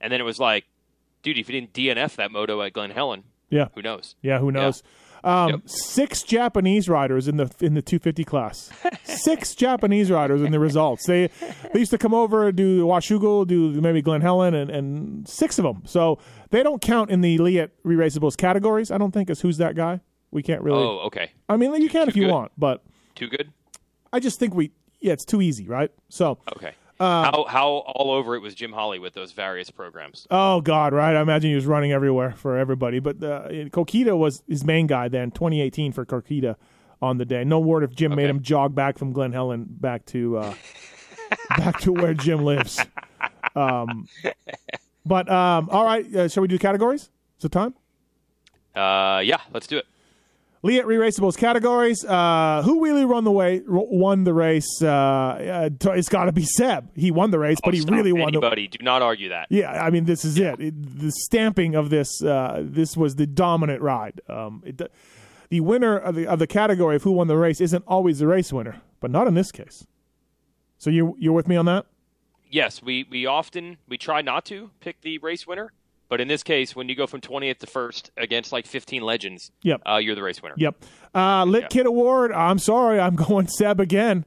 and then it was like, dude, if you didn't DNF that moto at Glen Helen, who knows? Yeah, who knows? Yeah. Six Japanese riders in the 250 class. Six Japanese riders in the results. They used to come over, do Washougal, do maybe Glen Helen, and six of them. So they don't count in the Leatt Re-Raceables categories. I don't think is who's that guy. We can't really. Oh, okay. I mean, you can if you want, but too good. I just think it's too easy, right? So okay. How all over it was Jim Hawley with those various programs. Oh God, right? I imagine he was running everywhere for everybody. But Coquita was his main guy then. 2018 for Coquita on the day. No word if Jim made him jog back from Glen Helen back to back to where Jim lives. All right, shall we do categories? Is it time? Yeah, let's do it. Leatt Re-Raceables categories. Who really won the race? It's got to be Seb. He won the race, but he really won the race. Do not argue that. Yeah, I mean, this is it. The stamping of this, this was the dominant ride. The winner of the category of who won the race isn't always the race winner, but not in this case. So you're with me on that? Yes, we try not to pick the race winner. But in this case, when you go from 20th to 1st against like 15 legends, you're the race winner. Yep. Lit Kid Award, I'm sorry, I'm going Seb again.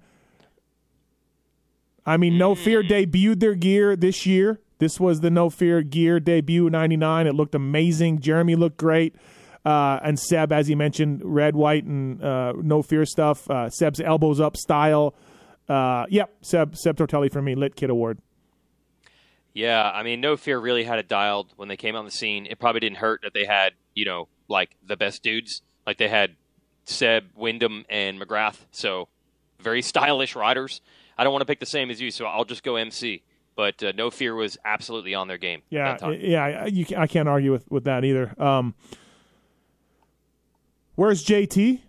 I mean, No Fear debuted their gear this year. This was the No Fear gear debut, 99. It looked amazing. Jeremy looked great. And Seb, as he mentioned, red, white, and No Fear stuff. Seb's elbows up style. Seb Tortelli for me, Lit Kid Award. Yeah, I mean, No Fear really had it dialed when they came on the scene. It probably didn't hurt that they had, like the best dudes. Like they had Seb, Windham, and McGrath. So very stylish riders. I don't want to pick the same as you, so I'll just go MC. But No Fear was absolutely on their game. Yeah, that time. I can't argue with that either. Where's JT?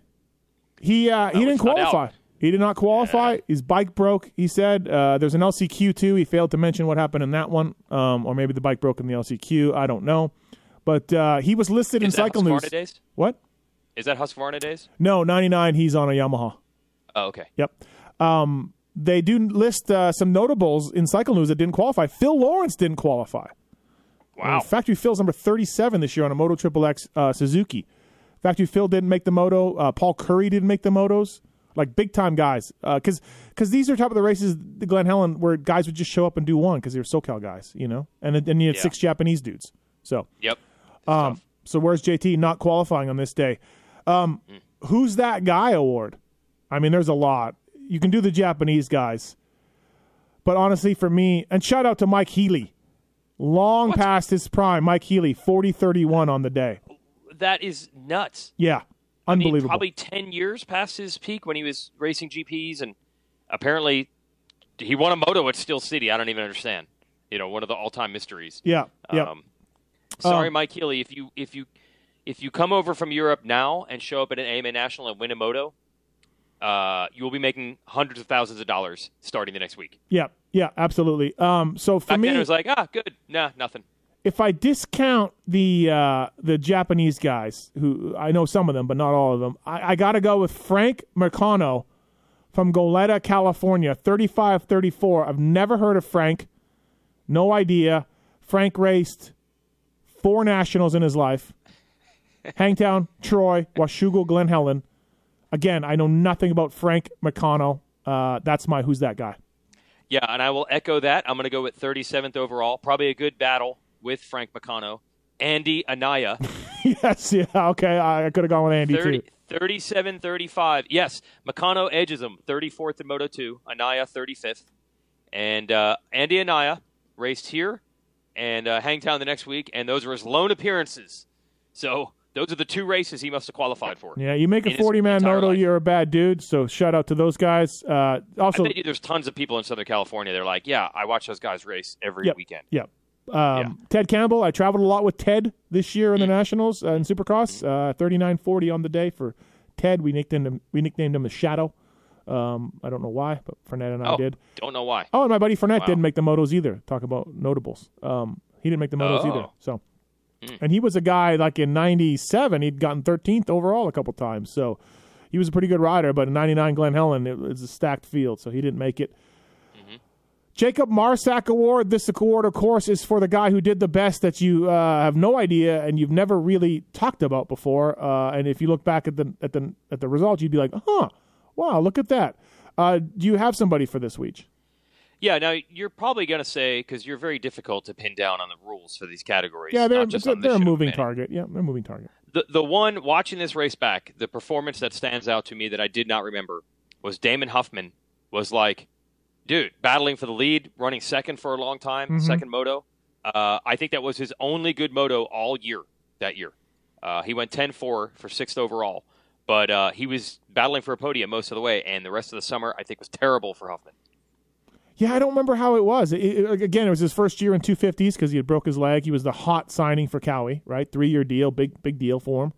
He didn't qualify. He did not qualify. His bike broke, he said. There's an LCQ, too. He failed to mention what happened in that one. Or maybe the bike broke in the LCQ. I don't know. But he was listed in Cycle News. Is that Husqvarna days? What? Is that Husqvarna days? No, 99, he's on a Yamaha. Oh, okay. Yep. They do list some notables in Cycle News that didn't qualify. Phil Lawrence didn't qualify. Wow. Factory Phil's number 37 this year on a Moto XXX Suzuki. Factory Phil didn't make the moto. Paul Curry didn't make the motos. Like big-time guys, because these are type of the races, the Glen Helen, where guys would just show up and do one because they were SoCal guys, and you had six Japanese dudes. So so where's JT not qualifying on this day? Who's that guy award? I mean, there's a lot. You can do the Japanese guys, but honestly, for me, and shout out to Mike Healy. Long past his prime. Mike Healy, 40-31 on the day. That is nuts. Yeah, unbelievable. I mean, probably 10 years past his peak when he was racing GPs, and apparently he won a moto at Steel City. I don't even understand. You know, one of the all-time mysteries. Yeah, yeah. Sorry, Mike Healy, if you come over from Europe now and show up at an AMA National and win a moto, you will be making hundreds of thousands of dollars starting the next week. Yeah, yeah, absolutely. So for me, it was like, good, nah, nothing. If I discount the Japanese guys, who I know some of them, but not all of them, I got to go with Frank Mercano from Goleta, California, 35-34. I've never heard of Frank. No idea. Frank raced 4 Nationals in his life. Hangtown, Troy, Washougal, Glen Helen. Again, I know nothing about Frank Mercano. That's my who's that guy. Yeah, and I will echo that. I'm going to go with 37th overall. Probably a good battle with Frank Mercano. Andy Anaya. Yes, yeah, okay. I could have gone with Andy, 37-35. Yes, Mercano edges him. 34th in Moto 2. Anaya, 35th. And Andy Anaya raced here and Hangtown the next week, and those were his lone appearances. So those are the 2 races he must have qualified for. Yeah, you make a 40-man moto, you're a bad dude, so shout out to those guys. Also, I bet you there's tons of people in Southern California. They're like, yeah, I watch those guys race every weekend. Yep. Ted Campbell, I traveled a lot with Ted this year in the Nationals in Supercross, 39-40 on the day for Ted. We nicknamed him the Shadow. I don't know why, but Fernet and I did. Don't know why. Oh, and my buddy Fernet didn't make the motos either. Talk about notables. He didn't make the motos either. So, and he was a guy like in '97, he'd gotten 13th overall a couple times. So, he was a pretty good rider. But in '99, Glen Helen, it was a stacked field, so he didn't make it. Jacob Marsack Award. This award, of course, is for the guy who did the best that you have no idea and you've never really talked about before. And if you look back at the results, you'd be like, wow, look at that. Do you have somebody for this week? Yeah. Now you're probably going to say, because you're very difficult to pin down on the rules for these categories. Yeah, they're a moving target. Yeah, they're a moving target. The one watching this race back, the performance that stands out to me that I did not remember was Damon Huffman was like, dude, battling for the lead, running second for a long time, second moto. I think that was his only good moto all year that year. He went 10-4 for 6th overall, but he was battling for a podium most of the way, and the rest of the summer, I think, was terrible for Huffman. Yeah, I don't remember how it was. It was his first year in 250s because he had broke his leg. He was the hot signing for Cowie, right? 3-year deal, big deal for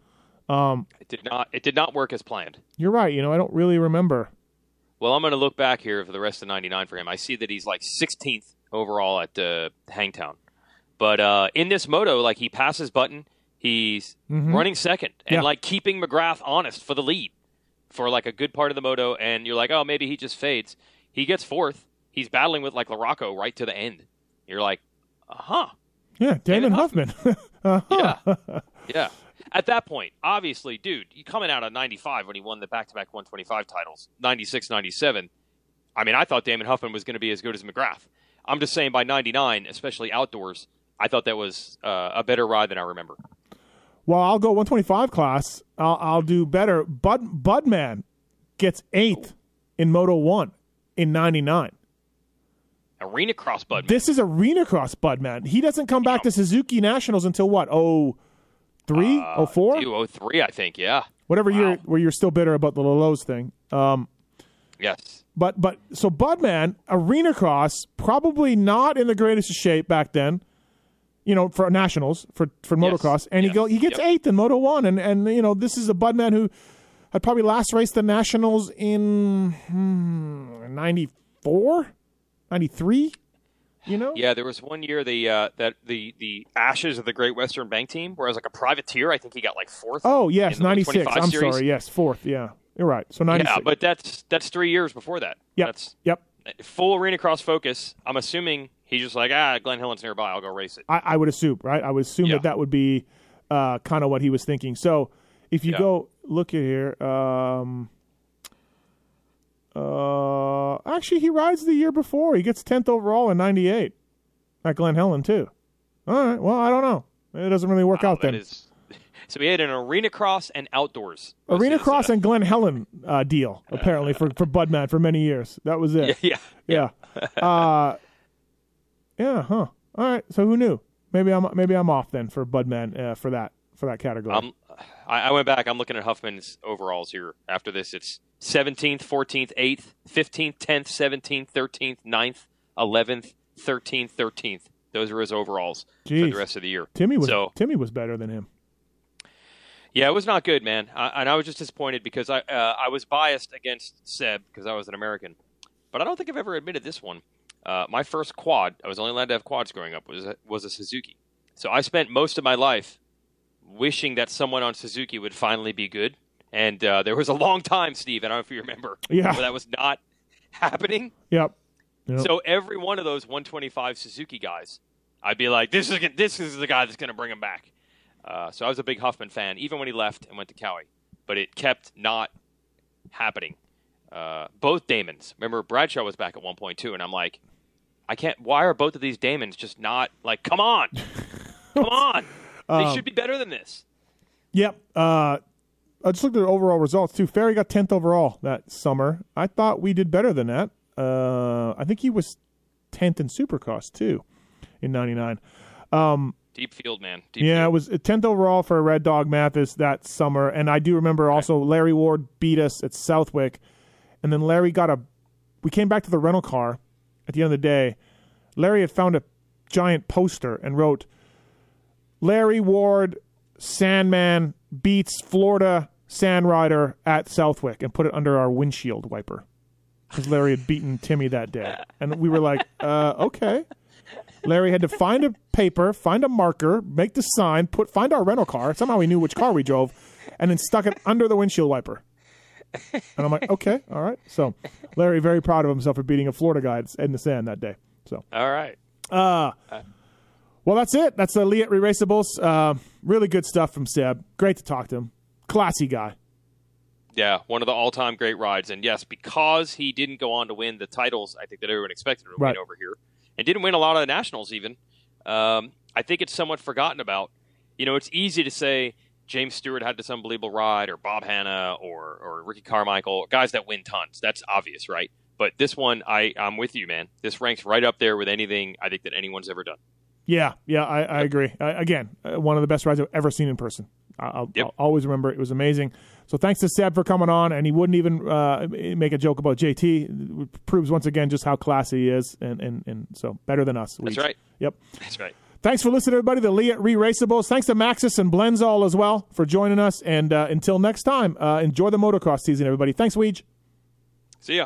him. It did not work as planned. You're right. I don't really remember. Well, I'm going to look back here for the rest of 99 for him. I see that he's like 16th overall at Hangtown. But in this moto, he passes Button. He's running second and keeping McGrath honest for the lead for a good part of the moto. And you're like, oh, maybe he just fades. He gets fourth. He's battling with LaRocco right to the end. You're like, Yeah, Damon Huffman. Yeah. At that point, obviously, dude, you coming out of 95 when he won the back-to-back 125 titles, 96, 97. I thought Damon Huffman was going to be as good as McGrath. I'm just saying by 99, especially outdoors, I thought that was a better ride than I remember. Well, I'll go 125 class. I'll do better. Budman gets 8th in Moto 1 in 99. Arena Cross Budman. This is Arena Cross Budman. He doesn't come back to Suzuki Nationals until what? 04? 2003, I think, yeah. Whatever year where you're still bitter about the Lolos thing. Yes. But so Budman, Arena Cross, probably not in the greatest of shape back then, for Nationals, for motocross. And he gets 8th in Moto 1. And this is a Budman who had probably last raced the Nationals in 94, 93. Yeah, there was one year the Ashes of the Great Western Bank team, where I was a privateer. I think he got 4th. Oh yes, 96. I'm sorry, yes, 4th. Yeah, you're right. So 96. Yeah, but that's 3 years before that. Yeah. Yep. Full Arena Cross focus. I'm assuming he's just like Glen Helen's nearby. I'll go race it. I would assume, right? I would assume that would be kind of what he was thinking. So if you go look at here. Actually, he rides the year before. He gets 10th overall in 98 at Glen Helen too. All right. Well, I don't know. It doesn't really work out then. So he had an Arena Cross and outdoors. Arena Cross and Glen Helen deal apparently for Budman for many years. That was it. Yeah. Yeah. All right. So who knew? Maybe I'm off then for Budman for that category. I went back. I'm looking at Huffman's overalls here. After this, it's 17th, 14th, 8th, 15th, 10th, 17th, 13th, 9th, 11th, 13th, 13th. Those were his overalls for the rest of the year. Timmy was better than him. Yeah, it was not good, man. I was just disappointed because I was biased against Seb because I was an American. But I don't think I've ever admitted this one. My first quad, I was only allowed to have quads growing up, was a Suzuki. So I spent most of my life wishing that someone on Suzuki would finally be good. And there was a long time, Steve, I don't know if you remember, where that was not happening. Yep. So every one of those 125 Suzuki guys, I'd be like, this is the guy that's going to bring him back. So I was a big Huffman fan, even when he left and went to Cowie. But it kept not happening. Both Damons. Remember, Bradshaw was back at 1.2, and I'm like, I can't. Why are both of these Damons just not like? Come on, come on. They should be better than this. Yep. I just looked at the overall results too. Ferry got 10th overall that summer. I thought we did better than that. I think he was 10th in Supercross too, in '99. Deep field, man. It was 10th overall for Red Dog Mathis that summer, and I do remember also Larry Ward beat us at Southwick. And then Larry we came back to the rental car at the end of the day. Larry had found a giant poster and wrote, Larry Ward Sandman beats Florida Sandrider at Southwick, and put it under our windshield wiper. Because Larry had beaten Timmy that day. And we were like, okay. Larry had to find a paper, find a marker, make the sign, find our rental car. Somehow we knew which car we drove, and then stuck it under the windshield wiper. And I'm like, okay, all right. So Larry, very proud of himself for beating a Florida guy in the sand that day. So all right. Well, that's it. That's the Leatt Re-Raceables. Really good stuff from Seb. Great to talk to him. Classy guy. Yeah, one of the all-time great rides. And, yes, because he didn't go on to win the titles I think that everyone expected him to win over here, and didn't win a lot of the Nationals even, I think it's somewhat forgotten about. You know, it's easy to say – James Stewart had this unbelievable ride, or Bob Hanna, or Ricky Carmichael, guys that win tons. That's obvious, right? But this one, I'm with you, man. This ranks right up there with anything I think that anyone's ever done. Yeah, I agree. One of the best rides I've ever seen in person. I'll always remember it was amazing. So thanks to Seb for coming on, and he wouldn't even make a joke about JT. It proves once again just how classy he is, and so better than us. That's right. Yep. That's right. Thanks for listening, everybody, to the Leatt Re-Raceables. Thanks to Maxxis and Blendzall as well for joining us. And until next time, enjoy the motocross season, everybody. Thanks, Weege. See ya.